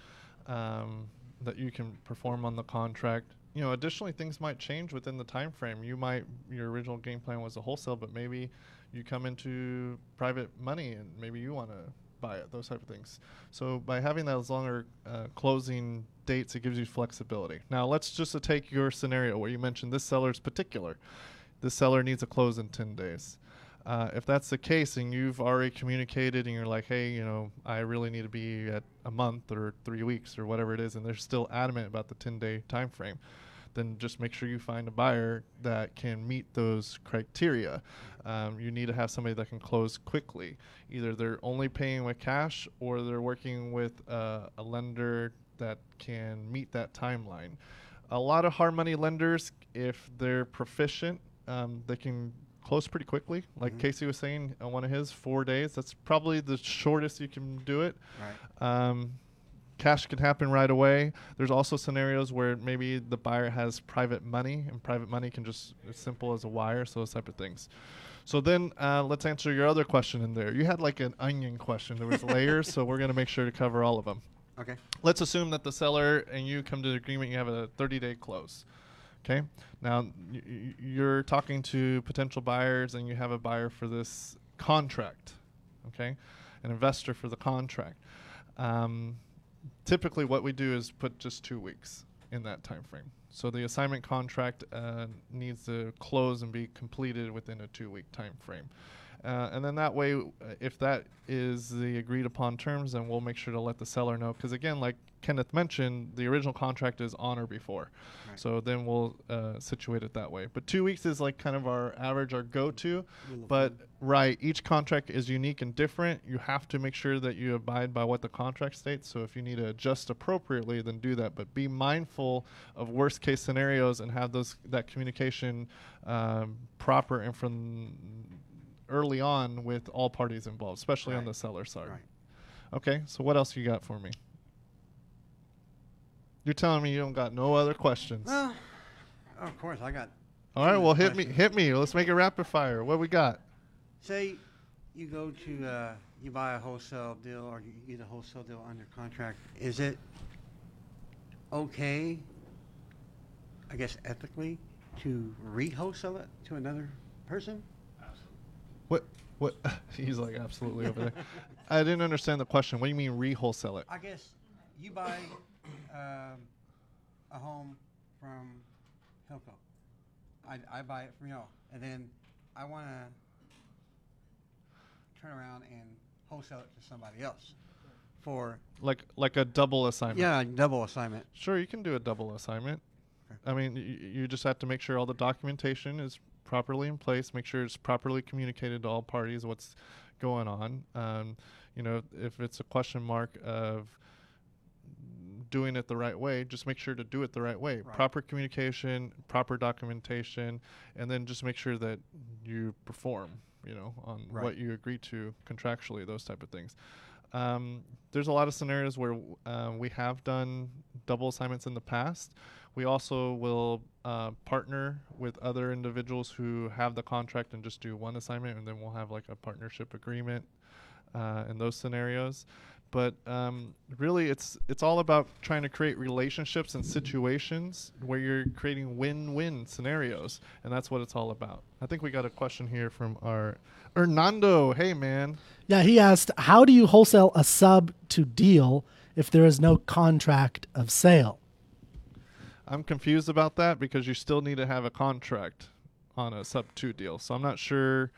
um, that you can perform on the contract. You know, additionally, things might change within the time frame. You might, your original game plan was a wholesale, but maybe you come into private money and maybe you want to buy it, those type of things. So by having those longer uh, closing dates, it gives you flexibility. Now, let's just uh, take your scenario where you mentioned this seller's particular. This seller needs a close in ten days. Uh, if that's the case and you've already communicated and you're like, hey, you know, I really need to be at a month or three weeks or whatever it is, and they're still adamant about the ten-day time frame, then just make sure you find a buyer that can meet those criteria. Um, you need to have somebody that can close quickly. Either they're only paying with cash or they're working with uh, a lender that can meet that timeline. A lot of hard money lenders, if they're proficient, um, they can close pretty quickly, like mm-hmm. Casey was saying on one of his four days. That's probably the shortest you can do it. Right. Um, cash can happen right away. There's also scenarios where maybe the buyer has private money, and private money can just as simple as a wire, so those type of things. So then uh, let's answer your other question in there. You had like an onion question. There was layers, so we're going to make sure to cover all of them. Okay. Let's assume that the seller and you come to the agreement, you have a thirty-day close. Okay. Now y you're talking to potential buyers, and you have a buyer for this contract, okay, an investor for the contract. Um, typically, what we do is put just two weeks in that time frame. So the assignment contract uh, needs to close and be completed within a two-week time frame, uh, and then that way, if that is the agreed-upon terms, then we'll make sure to let the seller know. Because again, like Kenneth mentioned, the original contract is on or before. Right. So then we'll uh, situate it that way. But two weeks is like kind of our average, our go-to. But right, each contract is unique and different. You have to make sure that you abide by what the contract states. So if you need to adjust appropriately, then do that. But be mindful of worst-case scenarios and have those that communication um, proper and from early on with all parties involved, especially right. on the seller side. Right. Okay, so what else you got for me? You're telling me you don't got no other questions? Uh, of course, I got. All right, well, hit me, hit me. Let's make it rapid fire. What we got? Say you go to, uh, you buy a wholesale deal or you get a wholesale deal under contract. Is it okay, I guess ethically, to re-wholesale it to another person? Absolutely. What? What? He's like absolutely over there. I didn't understand the question. What do you mean re-wholesale it? I guess you buy Um, a home from Hilco. I, I buy it from y'all, and then I want to turn around and wholesale it to somebody else for like like a double assignment. Yeah, a double assignment. Sure, you can do a double assignment. Okay. I mean, y you just have to make sure all the documentation is properly in place. Make sure it's properly communicated to all parties what's going on. Um, you know, if it's a question mark of doing it the right way, just make sure to do it the right way. Right. Proper communication, proper documentation, and then just make sure that you perform, you know, on right. what you agree to contractually, those type of things. Um, there's a lot of scenarios where uh, we have done double assignments in the past. We also will uh, partner with other individuals who have the contract and just do one assignment, and then we'll have like a partnership agreement uh, in those scenarios. But um, really, it's it's all about trying to create relationships and situations where you're creating win-win scenarios, and that's what it's all about. I think we got a question here from our Hernando. Hey, man. Yeah, he asked, how do you wholesale a sub to deal if there is no contract of sale? I'm confused about that because you still need to have a contract on a sub to deal, so I'm not sure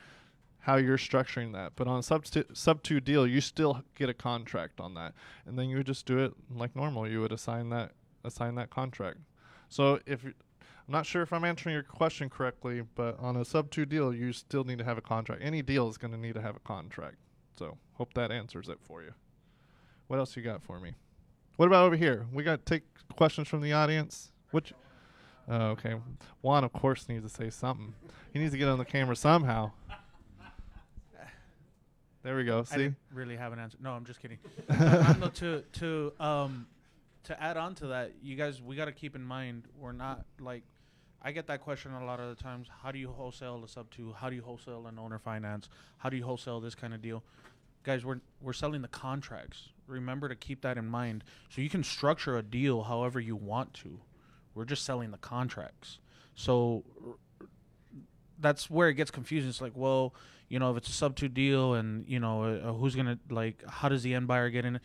how you're structuring that. But on a sub two, sub two deal, you still get a contract on that, and then you would just do it like normal. You would assign that assign that contract. So if you're, I'm not sure if I'm answering your question correctly, but on a sub two deal, you still need to have a contract. Any deal is going to need to have a contract. So hope that answers it for you. What else you got for me? What about over here? We got to take questions from the audience. Which, uh, okay. Juan, of course, needs to say something. He needs to get on the camera somehow. There we go. See? I didn't really have an answer. No, I'm just kidding. no, to to um to add on to that, you guys, we got to keep in mind, we're not like, I get that question a lot of the times. How do you wholesale a sub two? How do you wholesale an owner finance? How do you wholesale this kind of deal? Guys, we're we're selling the contracts. Remember to keep that in mind. So you can structure a deal however you want to. We're just selling the contracts. So r- that's where it gets confusing. It's like, well, you know, if it's a sub two deal and, you know, uh, who's going to, like, how does the end buyer get in it?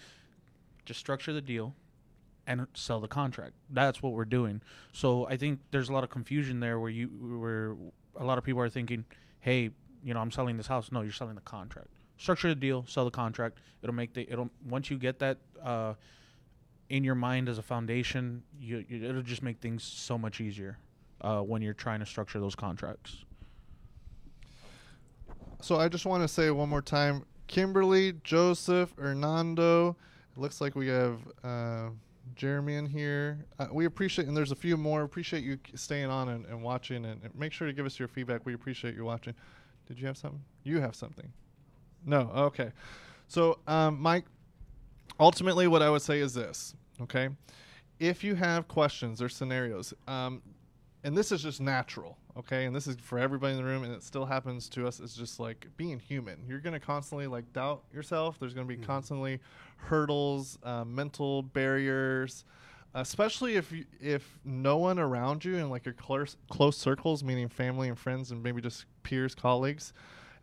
Just structure the deal and sell the contract. That's what we're doing. So I think there's a lot of confusion there where you where a lot of people are thinking, hey, you know, I'm selling this house. No, you're selling the contract. Structure the deal, sell the contract. It'll make the it'll once you get that uh, in your mind as a foundation, you, you it'll just make things so much easier uh, when you're trying to structure those contracts. So I just want to say one more time, Kimberly, Joseph, Hernando. It looks like we have uh, Jeremy in here. Uh, we appreciate, and there's a few more. Appreciate you staying on and, and watching, and, and make sure to give us your feedback. We appreciate you watching. Did you have something? You have something. No. Okay. So, um, Mike, ultimately what I would say is this, okay? If you have questions or scenarios, um, and this is just natural, okay? And this is for everybody in the room, and it still happens to us. It's just like being human. You're going to constantly, like, doubt yourself. There's going to be mm-hmm. constantly hurdles, uh, mental barriers, especially if you, if no one around you and, like, your close, close circles, meaning family and friends and maybe just peers, colleagues,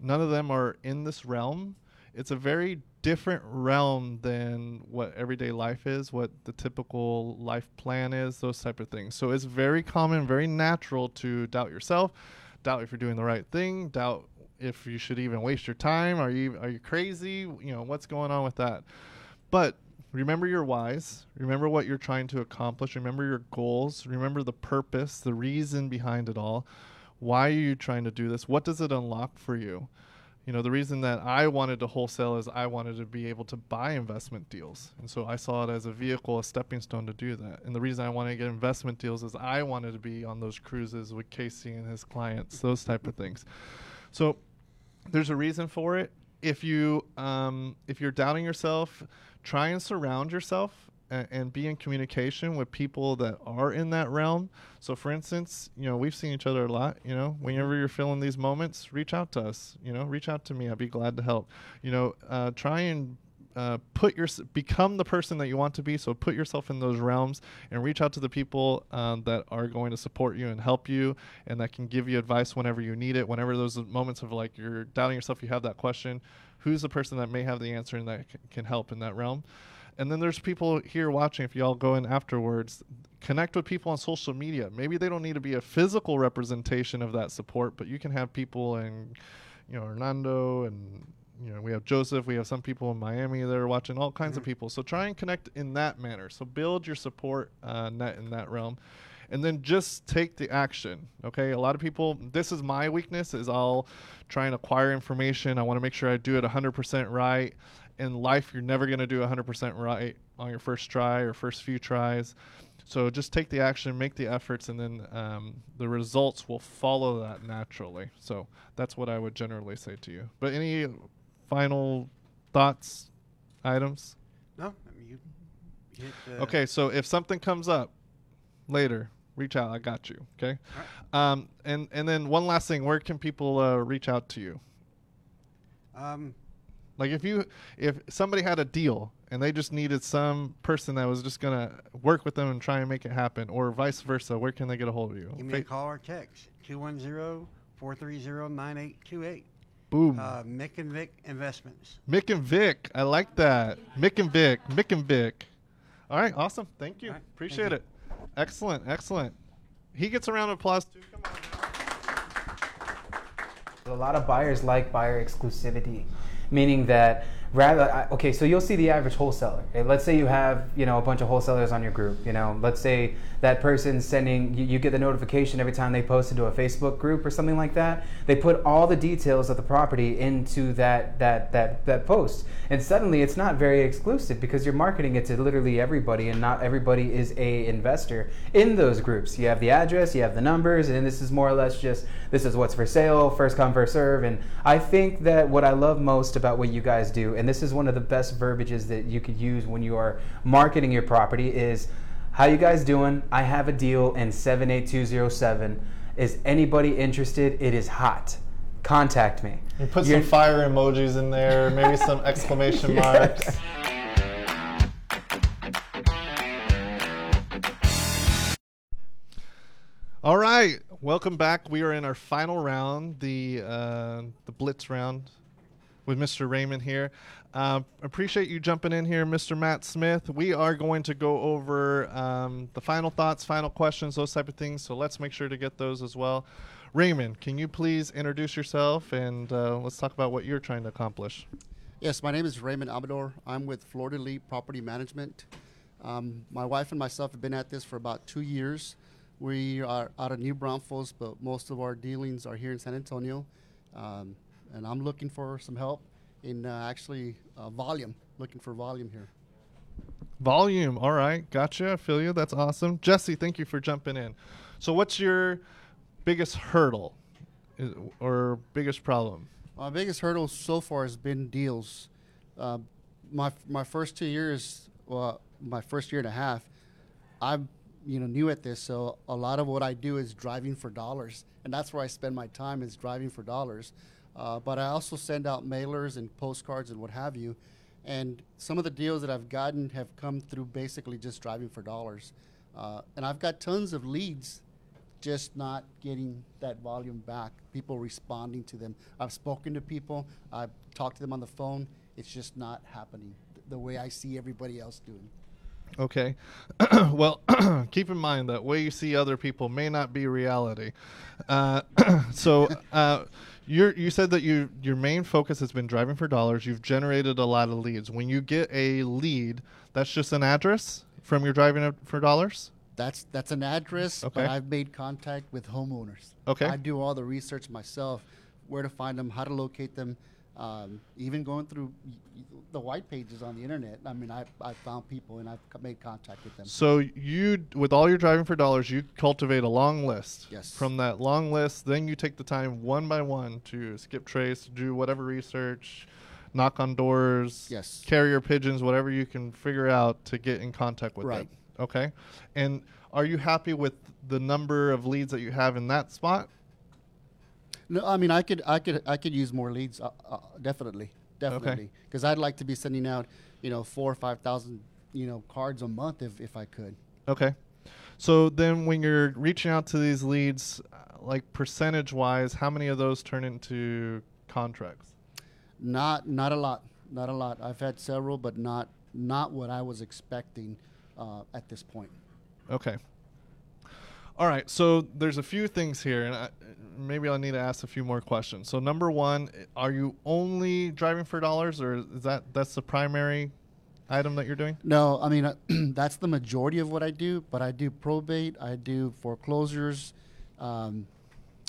none of them are in this realm. It's a very different realm than what everyday life is, what the typical life plan is, those type of things. So it's very common, very natural to doubt yourself, doubt if you're doing the right thing, doubt if you should even waste your time. Are you are you crazy? You know, what's going on with that? But remember your whys. Remember what you're trying to accomplish. Remember your goals. Remember the purpose, the reason behind it all. Why are you trying to do this? What does it unlock for you? You know, the reason that I wanted to wholesale is I wanted to be able to buy investment deals. And so I saw it as a vehicle, a stepping stone to do that. And the reason I wanted to get investment deals is I wanted to be on those cruises with Casey and his clients, those type of things. So there's a reason for it. If you, um, if you're doubting yourself, try and surround yourself and be in communication with people that are in that realm. So for instance, you know, we've seen each other a lot, you know, whenever you're feeling these moments, reach out to us, you know, reach out to me. I'd be glad to help, you know, uh, try and uh, put your, become the person that you want to be. So put yourself in those realms and reach out to the people um, that are going to support you and help you. And that can give you advice whenever you need it. Whenever those moments of like, you're doubting yourself, you have that question, who's the person that may have the answer and that c- can help in that realm. And then there's people here watching. If y'all go in afterwards, connect with people on social media. Maybe they don't need to be a physical representation of that support, but you can have people in, you know, Hernando, and, you know, we have Joseph. We have some people in Miami that are watching, all kinds mm-hmm. of people. So try and connect in that manner. So build your support uh, net in that realm. And then just take the action, okay? A lot of people, this is my weakness, is I'll try and acquire information. I want to make sure I do it one hundred percent right. In life, you're never going to do one hundred percent right on your first try or first few tries. So just take the action, make the efforts, and then um, the results will follow that naturally. So that's what I would generally say to you. But any final thoughts, items? No. I mean, you hit the okay, so if something comes up later, reach out. I got you, okay? Right. Um, and, and then one last thing. Where can people uh, reach out to you? Um. Like if you, if somebody had a deal and they just needed some person that was just going to work with them and try and make it happen, or vice versa, where can they get a hold of you? Give me Fa- a call or text, two one zero, four three zero, nine eight two eight. Boom. Uh, Mick and Vic Investments. Mick and Vic. I like that. Mick and Vic. Mick and Vic. All right. Awesome. Thank you. Right, Appreciate thank it. You. Excellent. Excellent. He gets a round of applause too. Come on. A lot of buyers like buyer exclusivity, meaning that rather, okay, so you'll see the average wholesaler. Okay? Let's say you have, you know, a bunch of wholesalers on your group. You know, let's say that person's sending, you, you get the notification every time they post into a Facebook group or something like that. They put all the details of the property into that that that that post, and suddenly it's not very exclusive because you're marketing it to literally everybody, and not everybody is a investor in those groups. You have the address, you have the numbers, and this is more or less just this is what's for sale, first come first serve. And I think that what I love most about what you guys do, and this is one of the best verbiages that you could use when you are marketing your property, is how you guys doing? I have a deal in seven eight two zero seven. Is anybody interested? It is hot. Contact me. You put You're... some fire emojis in there, maybe some exclamation marks. Yes. All right, welcome back. We are in our final round, the uh, the blitz round, with Mister Raymond here. Uh, appreciate you jumping in here, Mister Matt Smith. We are going to go over um, the final thoughts, final questions, those type of things. So let's make sure to get those as well. Raymond, can you please introduce yourself and uh, let's talk about what you're trying to accomplish? Yes, my name is Raymond Amador. I'm with Florida Elite Property Management. Um, my wife and myself have been at this for about two years. We are out of New Braunfels, but most of our dealings are here in San Antonio. Um, And I'm looking for some help in uh, actually uh, volume, looking for volume here. Volume. All right. Gotcha. I feel you. That's awesome. Jesse, thank you for jumping in. So what's your biggest hurdle is, or biggest problem? My biggest hurdle so far has been deals. Uh, my my first two years, well, my first year and a half, I'm you know new at this. So a lot of what I do is driving for dollars. And that's where I spend my time is driving for dollars. Uh, but I also send out mailers and postcards and what have you. And some of the deals that I've gotten have come through basically just driving for dollars. Uh, and I've got tons of leads, just not getting that volume back, people responding to them. I've spoken to people. I've talked to them on the phone. It's just not happening th- the way I see everybody else doing. Okay. Well, keep in mind that way you see other people may not be reality. Uh, so uh, you're, you said that you, your main focus has been driving for dollars. You've generated a lot of leads. When you get a lead, that's just an address from your driving for dollars? That's that's an address, okay. But I've made contact with homeowners. Okay. I do all the research myself, where to find them, how to locate them. Um, even going through the white pages on the internet, I mean, I I found people and I've made contact with them. So you, with all your driving for dollars, you cultivate a long list. Yes. From that long list, then you take the time one by one to skip trace, do whatever research, knock on doors, yes, carrier pigeons, whatever you can figure out to get in contact with right. them. Okay. And are you happy with the number of leads that you have in that spot? No, I mean, I could, I could, I could use more leads, uh, uh, definitely, definitely, because okay. I'd like to be sending out, you know, four or five thousand, you know, cards a month if, if I could. Okay, so then when you're reaching out to these leads, like percentage-wise, how many of those turn into contracts? Not, not a lot, not a lot. I've had several, but not, not what I was expecting uh, at this point. Okay. All right, so there's a few things here, and I, maybe I'll need to ask a few more questions. So number one, are you only driving for dollars, or is that that's the primary item that you're doing? No, I mean, uh, that's the majority of what I do, but I do probate, I do foreclosures, um,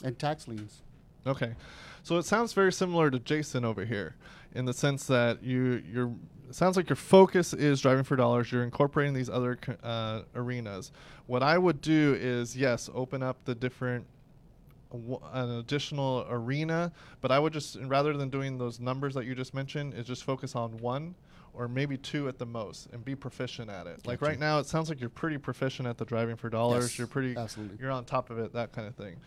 and tax liens. Okay, so it sounds very similar to Jason over here in the sense that you, you're – it sounds like your focus is driving for dollars. You're incorporating these other uh, arenas. What I would do is, yes, open up the different, w- an additional arena, but I would just, rather than doing those numbers that you just mentioned, is just focus on one or maybe two at the most and be proficient at it. Gotcha. Like right now, it sounds like you're pretty proficient at the driving for dollars. Yes, you're pretty, absolutely. You're on top of it, that kind of thing.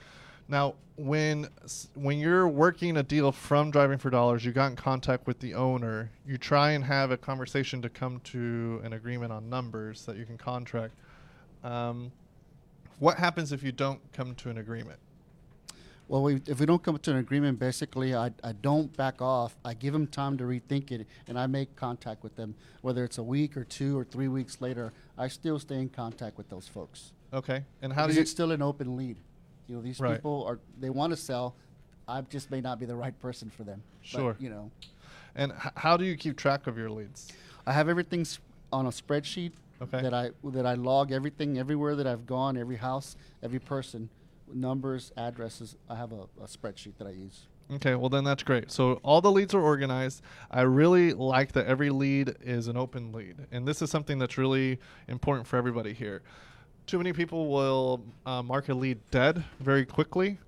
Now, when when you're working a deal from driving for dollars, you got in contact with the owner, you try and have a conversation to come to an agreement on numbers that you can contract. Um, what happens if you don't come to an agreement? Well, we, if we don't come to an agreement, basically, I, I don't back off. I give them time to rethink it, and I make contact with them. Whether it's a week or two or three weeks later, I still stay in contact with those folks. Okay. And how do you... Because it's still an open lead. You know, these right. people are, they want to sell. I just may not be the right person for them. Sure. But, you know. And h- how do you keep track of your leads? I have everything sp- on a spreadsheet okay. that I that I log everything, everywhere that I've gone, every house, every person, numbers, addresses. I have a, a spreadsheet that I use. Okay, well then that's great. So all the leads are organized. I really like that every lead is an open lead. And this is something that's really important for everybody here. Too many people will uh, mark a lead dead very quickly.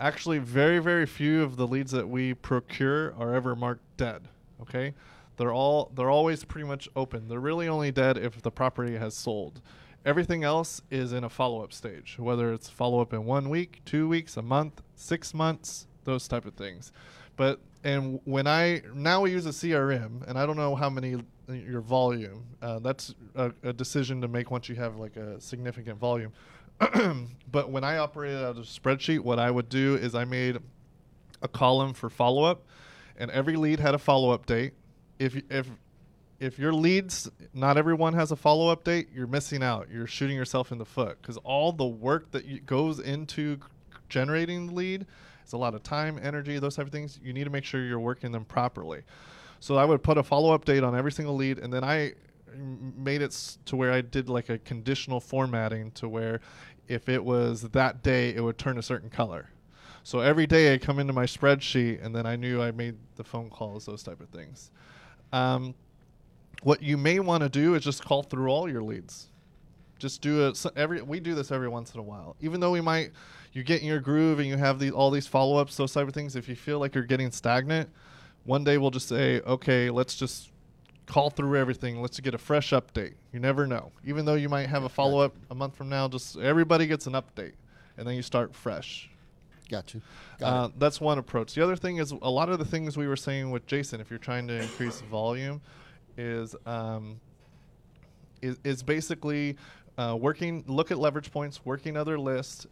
Actually, very, very few of the leads that we procure are ever marked dead, okay? They're all they're always pretty much open. They're really only dead if the property has sold. Everything else is in a follow-up stage, whether it's follow-up in one week, two weeks, a month, six months, those type of things. But and when I now we use a C R M, and I don't know how many your volume. Uh, that's a, a decision to make once you have like a significant volume. But when I operated out of a spreadsheet, what I would do is I made a column for follow-up, and every lead had a follow-up date. If if if your leads, not everyone has a follow-up date, you're missing out. You're shooting yourself in the foot because all the work that you, goes into generating the lead, it's a lot of time, energy, those type of things. You need to make sure you're working them properly. So I would put a follow-up date on every single lead, and then I made it s- to where I did like a conditional formatting to where if it was that day, it would turn a certain color. So every day I come into my spreadsheet, and then I knew I made the phone calls, those type of things. Um, what you may want to do is just call through all your leads. Just do it. So every we do this every once in a while. Even though we might, you get in your groove and you have these all these follow-ups, those type of things. If you feel like you're getting stagnant, one day we'll just say, okay, let's just call through everything. Let's get a fresh update. You never know. Even though you might have a follow-up a month from now, just everybody gets an update, and then you start fresh. Gotcha. Uh, that's one approach. The other thing is a lot of the things we were saying with Jason, if you're trying to increase volume, is um, is, is basically uh, working, look at leverage points, working other lists.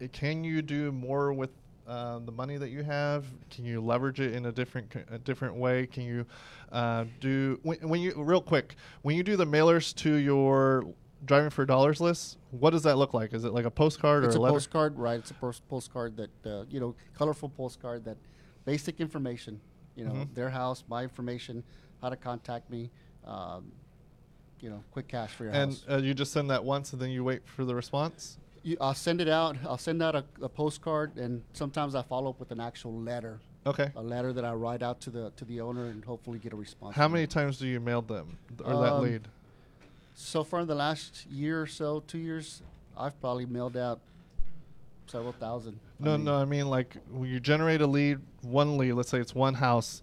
C- can you do more with uh, the money that you have? Can you leverage it in a different a different way? Can you uh, do, when, when you, real quick, when you do the mailers to your Driving for Dollars list, what does that look like? Is it like a postcard it's or a, a letter? It's a postcard, right? It's a pos- postcard that, uh, you know, colorful postcard that basic information, you know, mm-hmm. their house, my information, how to contact me, um, you know, quick cash for your and, house. And uh, you just send that once and then you wait for the response? You, I'll send it out. I'll send out a, a postcard, and sometimes I follow up with an actual letter. Okay. A letter that I write out to the to the owner and hopefully get a response. How many times do you mail them th- or um, that lead? So far in the last year or so, two years, I've probably mailed out several thousand. No, I mean, no, I mean like when you generate a lead, one lead, let's say it's one house,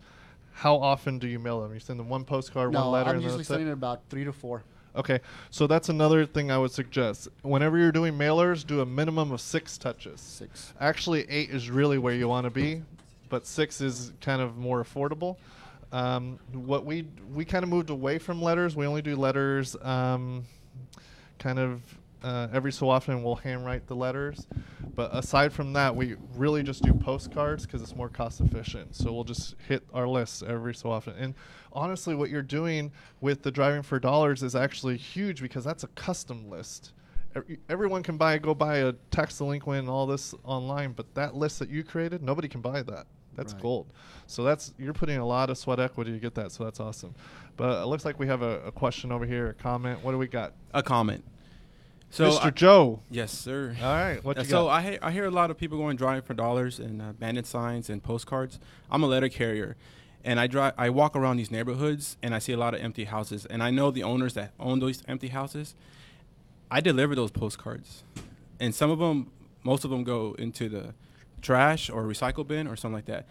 how often do you mail them? You send them one postcard, no, one letter? No, I'm usually sending it about three to four. Okay, so that's another thing I would suggest. Whenever you're doing mailers, do a minimum of six touches. Six. Actually, eight is really where you want to be, but six is kind of more affordable. Um, what we we kind of moved away from letters. We only do letters um, kind of uh, every so often. We'll handwrite the letters. But aside from that, we really just do postcards because it's more cost efficient. So we'll just hit our lists every so often. And honestly, what you're doing with the Driving for Dollars is actually huge because that's a custom list. Every, everyone can buy go buy a tax delinquent and all this online, but that list that you created, nobody can buy that. That's right. Gold. So that's you're putting a lot of sweat equity to get that, so that's awesome. But it looks like we have a, a question over here, a comment. What do we got? A comment. So Mister I, Joe. Yes, sir. All right. What you so got? So I, he- I hear a lot of people going driving for dollars and uh, bandit signs and postcards. I'm a letter carrier, and I drive. I walk around these neighborhoods, and I see a lot of empty houses. And I know the owners that own those empty houses. I deliver those postcards, and some of them, most of them go into the trash or recycle bin or something like that.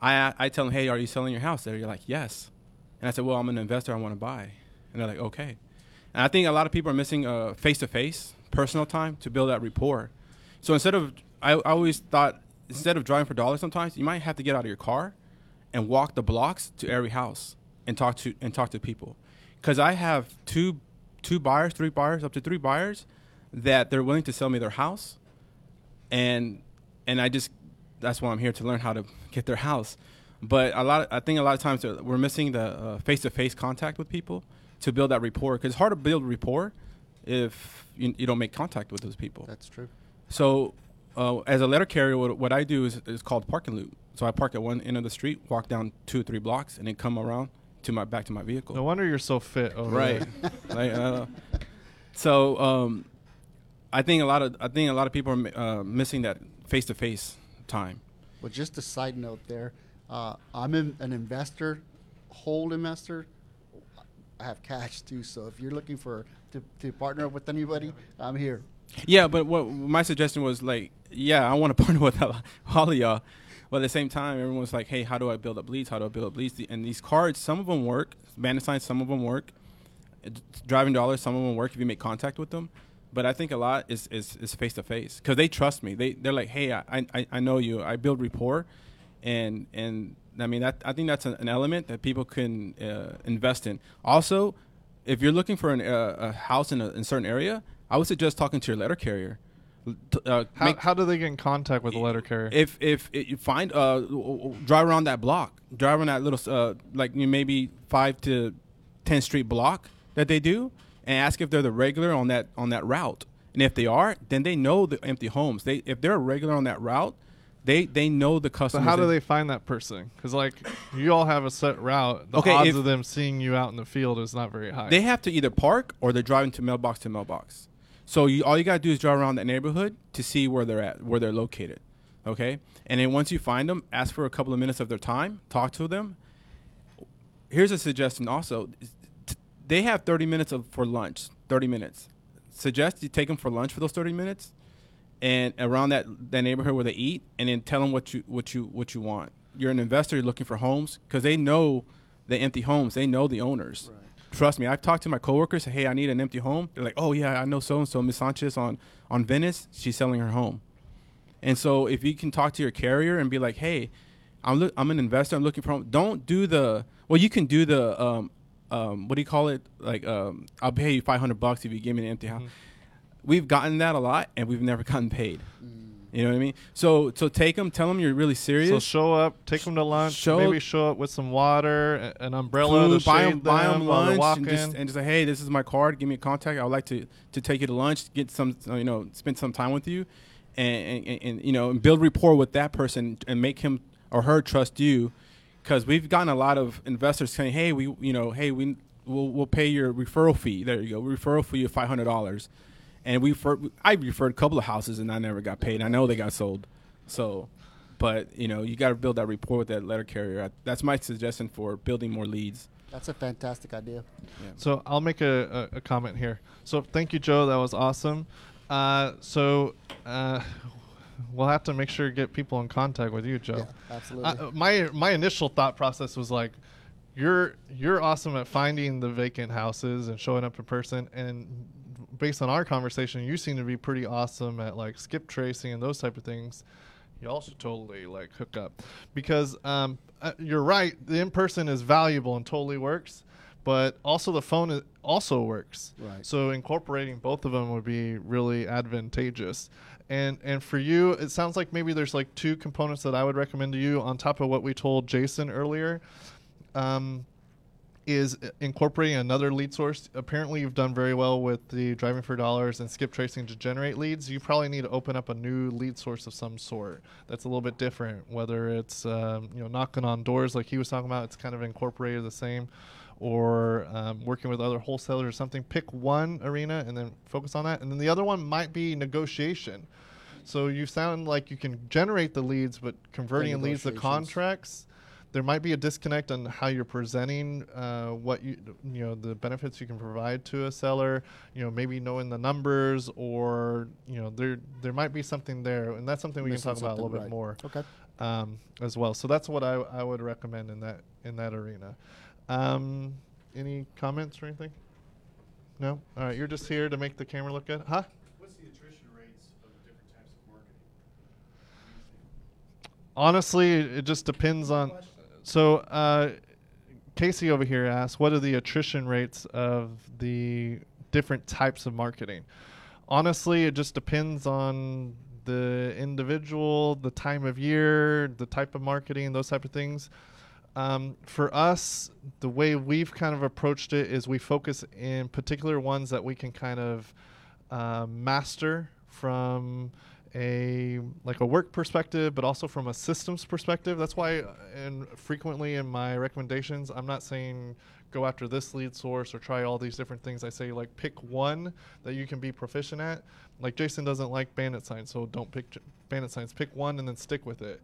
I I tell them, hey, are you selling your house there? You're like, yes. And I said, well, I'm an investor. I want to buy. And they're like, okay. And I think a lot of people are missing uh, face-to-face, personal time to build that rapport. So instead of, I, I always thought, instead of driving for dollars sometimes, you might have to get out of your car and walk the blocks to every house and talk to and talk to people. Because I have two two buyers, three buyers, up to three buyers that they're willing to sell me their house. And and I just, that's why I'm here, to learn how to get their house. But a lot, of, I think a lot of times we're missing the uh, face-to-face contact with people to build that rapport. Because it's hard to build rapport if you, you don't make contact with those people. That's true. So Uh, as a letter carrier, what, what I do is, is called park and loop. So I park at one end of the street, walk down two or three blocks, and then come around to my back to my vehicle. No wonder you're so fit. Over right. There. Like, uh, so um, I think a lot of I think a lot of people are uh, missing that face-to-face time. Well, just a side note there. Uh, I'm in, an investor, hold investor. I have cash too. So if you're looking for to, to partner with anybody, I'm here. Yeah, but what my suggestion was like, yeah, I want to partner with all of y'all. But at the same time, everyone's like, hey, how do I build up leads? How do I build up leads? And these cards, some of them work. Bandit signs, some of them work. Driving dollars, some of them work if you make contact with them. But I think a lot is is, is face-to-face because they trust me. They, they're like, hey, I, I I know you. I build rapport. And, and I mean, that, I think that's an element that people can uh, invest in. Also, if you're looking for an, uh, a house in a in certain area, I would suggest talking to your letter carrier. Uh, how, how do they get in contact with a letter carrier? If if, if you find uh, drive around that block, drive around that little uh, like maybe five to ten street block that they do, and ask if they're the regular on that on that route. And if they are, then they know the empty homes. They if they're a regular on that route, they they know the customers. So how do they find that person? Because like you all have a set route. The okay, odds if, of them seeing you out in the field is not very high. They have to either park or they're driving to mailbox to mailbox. So you, all you got to do is drive around that neighborhood to see where they're at, where they're located, okay? And then once you find them, ask for a couple of minutes of their time, talk to them. Here's a suggestion also. They have thirty minutes of, for lunch, thirty minutes. Suggest you take them for lunch for those thirty minutes and around that, that neighborhood where they eat, and then tell them what you, what you, what you want. You're an investor, you're looking for homes, because they know the empty homes. They know the owners. Right. Trust me, I've talked to my coworkers. Hey, I need an empty home. They're like, oh, yeah, I know so-and-so, Miss Sanchez on, on Venice. She's selling her home. And so if you can talk to your carrier and be like, hey, I'm look, I'm an investor. I'm looking for home. Don't do the – well, you can do the um, – um, what do you call it? Like um, I'll pay you five hundred bucks if you give me an empty house. Mm-hmm. We've gotten that a lot, and we've never gotten paid. Mm. You know what I mean? So so take them, tell them you're really serious. So show up, take them to lunch, show, maybe show up with some water, an umbrella food, to buy them, buy them lunch, and just, and just say, hey, this is my card. Give me a contact. I would like to, to take you to lunch, get some, you know, spend some time with you, and, and, and you know, and build rapport with that person and make him or her trust you, because we've gotten a lot of investors saying, hey, we, you know, hey, we we'll, we'll pay your referral fee. There you go, referral fee of five hundred dollars. And we I referred a couple of houses, and I never got paid. I know they got sold. So, but, you know, you got to build that rapport with that letter carrier. I, that's my suggestion for building more leads. That's a fantastic idea. Yeah. So I'll make a, a, a comment here. So thank you, Joe. That was awesome. Uh, so uh, we'll have to make sure to get people in contact with you, Joe. Yeah, absolutely. I, my my initial thought process was like, you're you're awesome at finding the vacant houses and showing up in person, and based on our conversation, you seem to be pretty awesome at like skip tracing and those type of things. Y'all should totally like hook up, because um, uh, you're right. The in-person is valuable and totally works, but also the phone is also works. Right. So incorporating both of them would be really advantageous. And and for you, it sounds like maybe there's like two components that I would recommend to you on top of what we told Jason earlier. Um, is incorporating another lead source. Apparently you've done very well with the driving for dollars and skip tracing to generate leads. You probably need to open up a new lead source of some sort that's a little bit different, whether it's um, you know, knocking on doors like he was talking about. It's kind of incorporated the same, or um, working with other wholesalers or something. Pick one arena and then focus on that, and then the other one might be negotiation. So you sound like you can generate the leads, but converting leads to contracts, there might be a disconnect on how you're presenting uh, what you you know the benefits you can provide to a seller. You know, maybe knowing the numbers, or you know there there might be something there, and that's something we can talk about a little bit more. Okay. Um, as well. So that's what I, I would recommend in that in that arena. Um, any comments or anything? No. All right, you're just here to make the camera look good, huh? What's the attrition rates of the different types of marketing? Honestly, it, it just depends on. So uh, Casey over here asked, what are the attrition rates of the different types of marketing? Honestly, it just depends on the individual, the time of year, the type of marketing, those type of things. Um, for us, the way we've kind of approached it is we focus in particular ones that we can kind of uh, master from a like a work perspective, but also from a systems perspective. That's why, and frequently in my recommendations, I'm not saying go after this lead source or try all these different things. I say, like, pick one that you can be proficient at. Like, Jason doesn't like bandit signs, so don't pick j- bandit signs. Pick one and then stick with it.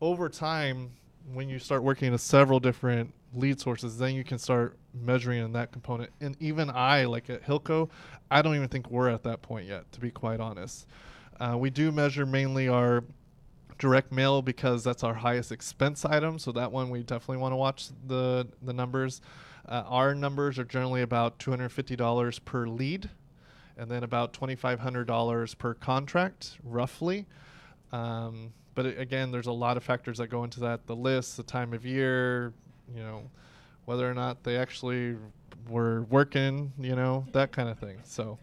Over time, when you start working with several different lead sources, then you can start measuring in that component. And even I, like at Hilco, I don't even think we're at that point yet, to be quite honest. Uh, we do measure mainly our direct mail because that's our highest expense item. So that one, we definitely want to watch the, the numbers. Uh, our numbers are generally about two hundred fifty dollars per lead and then about two thousand five hundred dollars per contract, roughly. Um, but it, again, there's a lot of factors that go into that. The list, the time of year, you know, whether or not they actually were working, you know, that kind of thing. So,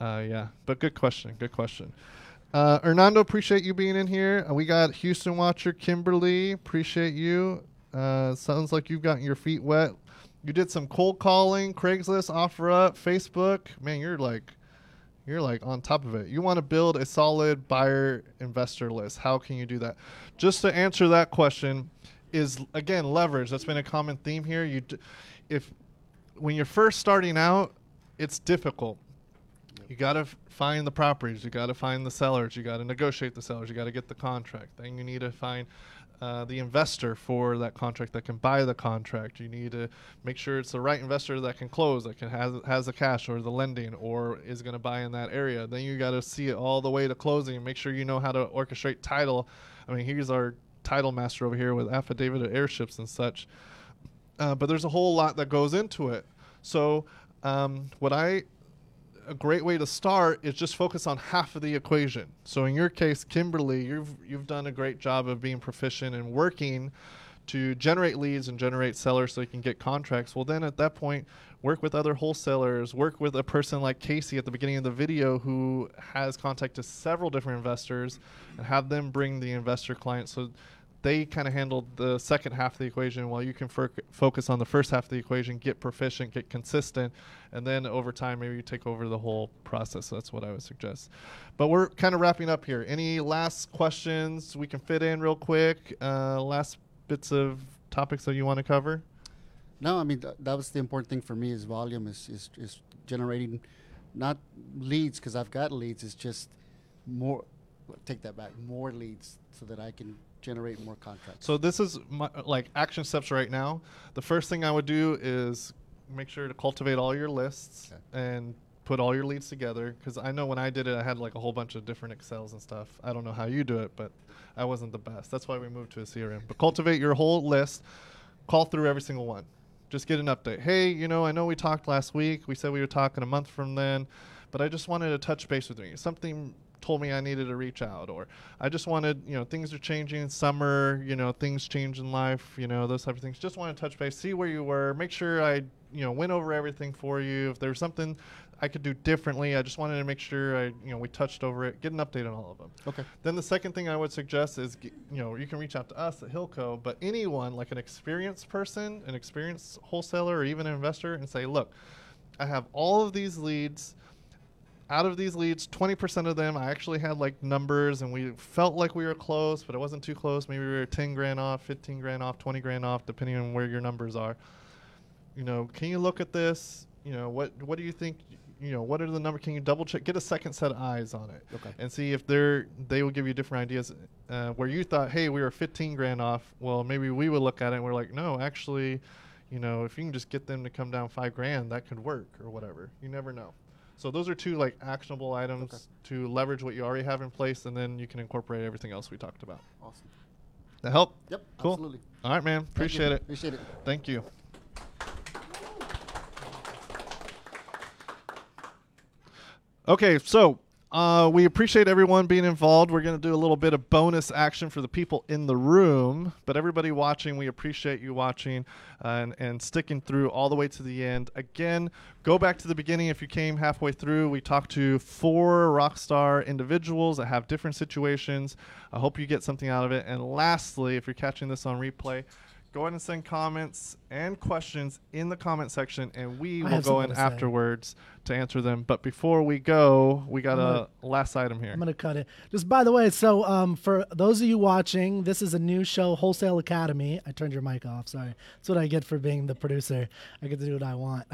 uh, yeah, but good question. Good question. Uh, Hernando, appreciate you being in here. Uh, we got Houston Watcher Kimberly. Appreciate you. Uh, sounds like you've gotten your feet wet. You did some cold calling, Craigslist, OfferUp, Facebook. Man, you're like, you're like on top of it. You want to build a solid buyer investor list. How can you do that? Just to answer that question is, again, leverage. That's been a common theme here. You, d- if when you're first starting out, it's difficult. You got to f- find the properties. You got to find the sellers. You got to negotiate the sellers. You got to get the contract. Then you need to find uh, the investor for that contract that can buy the contract. You need to make sure it's the right investor that can close, that can has, has the cash or the lending or is going to buy in that area. Then you got to see it all the way to closing and make sure you know how to orchestrate title. I mean, here's our title master over here with affidavit of airships and such. Uh, but there's a whole lot that goes into it. So um, what I... a great way to start is just focus on half of the equation. So in your case, Kimberly, you've you've done a great job of being proficient and working to generate leads and generate sellers so you can get contracts. Well, then at that point, work with other wholesalers, work with a person like Casey at the beginning of the video who has contact to several different investors and have them bring the investor clients. So they kind of handle the second half of the equation while you can f- focus on the first half of the equation, get proficient, get consistent, and then over time maybe you take over the whole process. So that's what I would suggest. But we're kind of wrapping up here. Any last questions we can fit in real quick? Uh, last bits of topics that you want to cover? No, I mean, th- that was the important thing for me is volume, is, is, is generating not leads, because I've got leads. It's just more, take that back, more leads so that I can generate more contracts. So this is my, like action steps right now. The first thing I would do is make sure to cultivate all your lists okay. and put all your leads together. Because I know when I did it, I had like a whole bunch of different Excels and stuff. I don't know how you do it, but I wasn't the best. That's why we moved to a C R M. But cultivate your whole list. Call through every single one. Just get an update. Hey, you know, I know we talked last week. We said we were talking a month from then, but I just wanted to touch base with you. Something told me I needed to reach out, or I just wanted, you know, things are changing in summer, you know, things change in life, you know, those type of things. Just want to touch base, see where you were, make sure I, you know, went over everything for you. If there's something I could do differently, I just wanted to make sure I, you know, we touched over it, get an update on all of them. Okay. Then the second thing I would suggest is, you know, you can reach out to us at Hilco, but anyone like an experienced person, an experienced wholesaler, or even an investor and say, look, I have all of these leads. Out of these leads, twenty percent of them, I actually had like numbers and we felt like we were close, but it wasn't too close. Maybe we were ten grand off, fifteen grand off, twenty grand off, depending on where your numbers are. You know, can you look at this? You know, what what do you think, you know, what are the numbers? Can you double check? Get a second set of eyes on it okay. and see if they're, they will give you different ideas uh, where you thought, hey, we were fifteen grand off. Well, maybe we would look at it and we're like, no, actually, you know, if you can just get them to come down five grand, that could work or whatever. You never know. So those are two like actionable items okay. to leverage what you already have in place, and then you can incorporate everything else we talked about. Awesome. That help? Yep, cool. Absolutely. All right, man. Appreciate it. Appreciate it. Thank you. Okay, so uh, we appreciate everyone being involved. We're going to do a little bit of bonus action for the people in the room, but everybody watching, we appreciate you watching uh, and, and sticking through all the way to the end. Again, go back to the beginning. If you came halfway through, we talked to four rock star individuals that have different situations. I hope you get something out of it. And lastly, if you're catching this on replay, go ahead and send comments and questions in the comment section, and we I will go in to afterwards to answer them. But before we go, we got gonna, a last item here. I'm going to cut it. Just by the way, so um, for those of you watching, this is a new show, Wholesale Academy. I turned your mic off. Sorry. That's what I get for being the producer. I get to do what I want.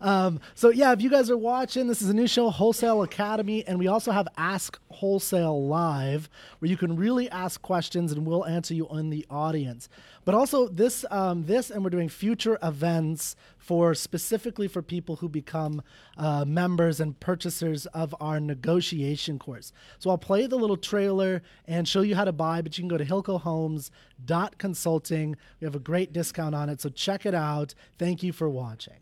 um, so, yeah, if you guys are watching, this is a new show, Wholesale Academy, and we also have Ask Wholesale Live, where you can really ask questions, and we'll answer you in the audience. But also this, um, this, and we're doing future events for specifically for people who become uh, members and purchasers of our negotiation course. So I'll play the little trailer and show you how to buy, but you can go to hilco homes dot consulting. We have a great discount on it, so check it out. Thank you for watching.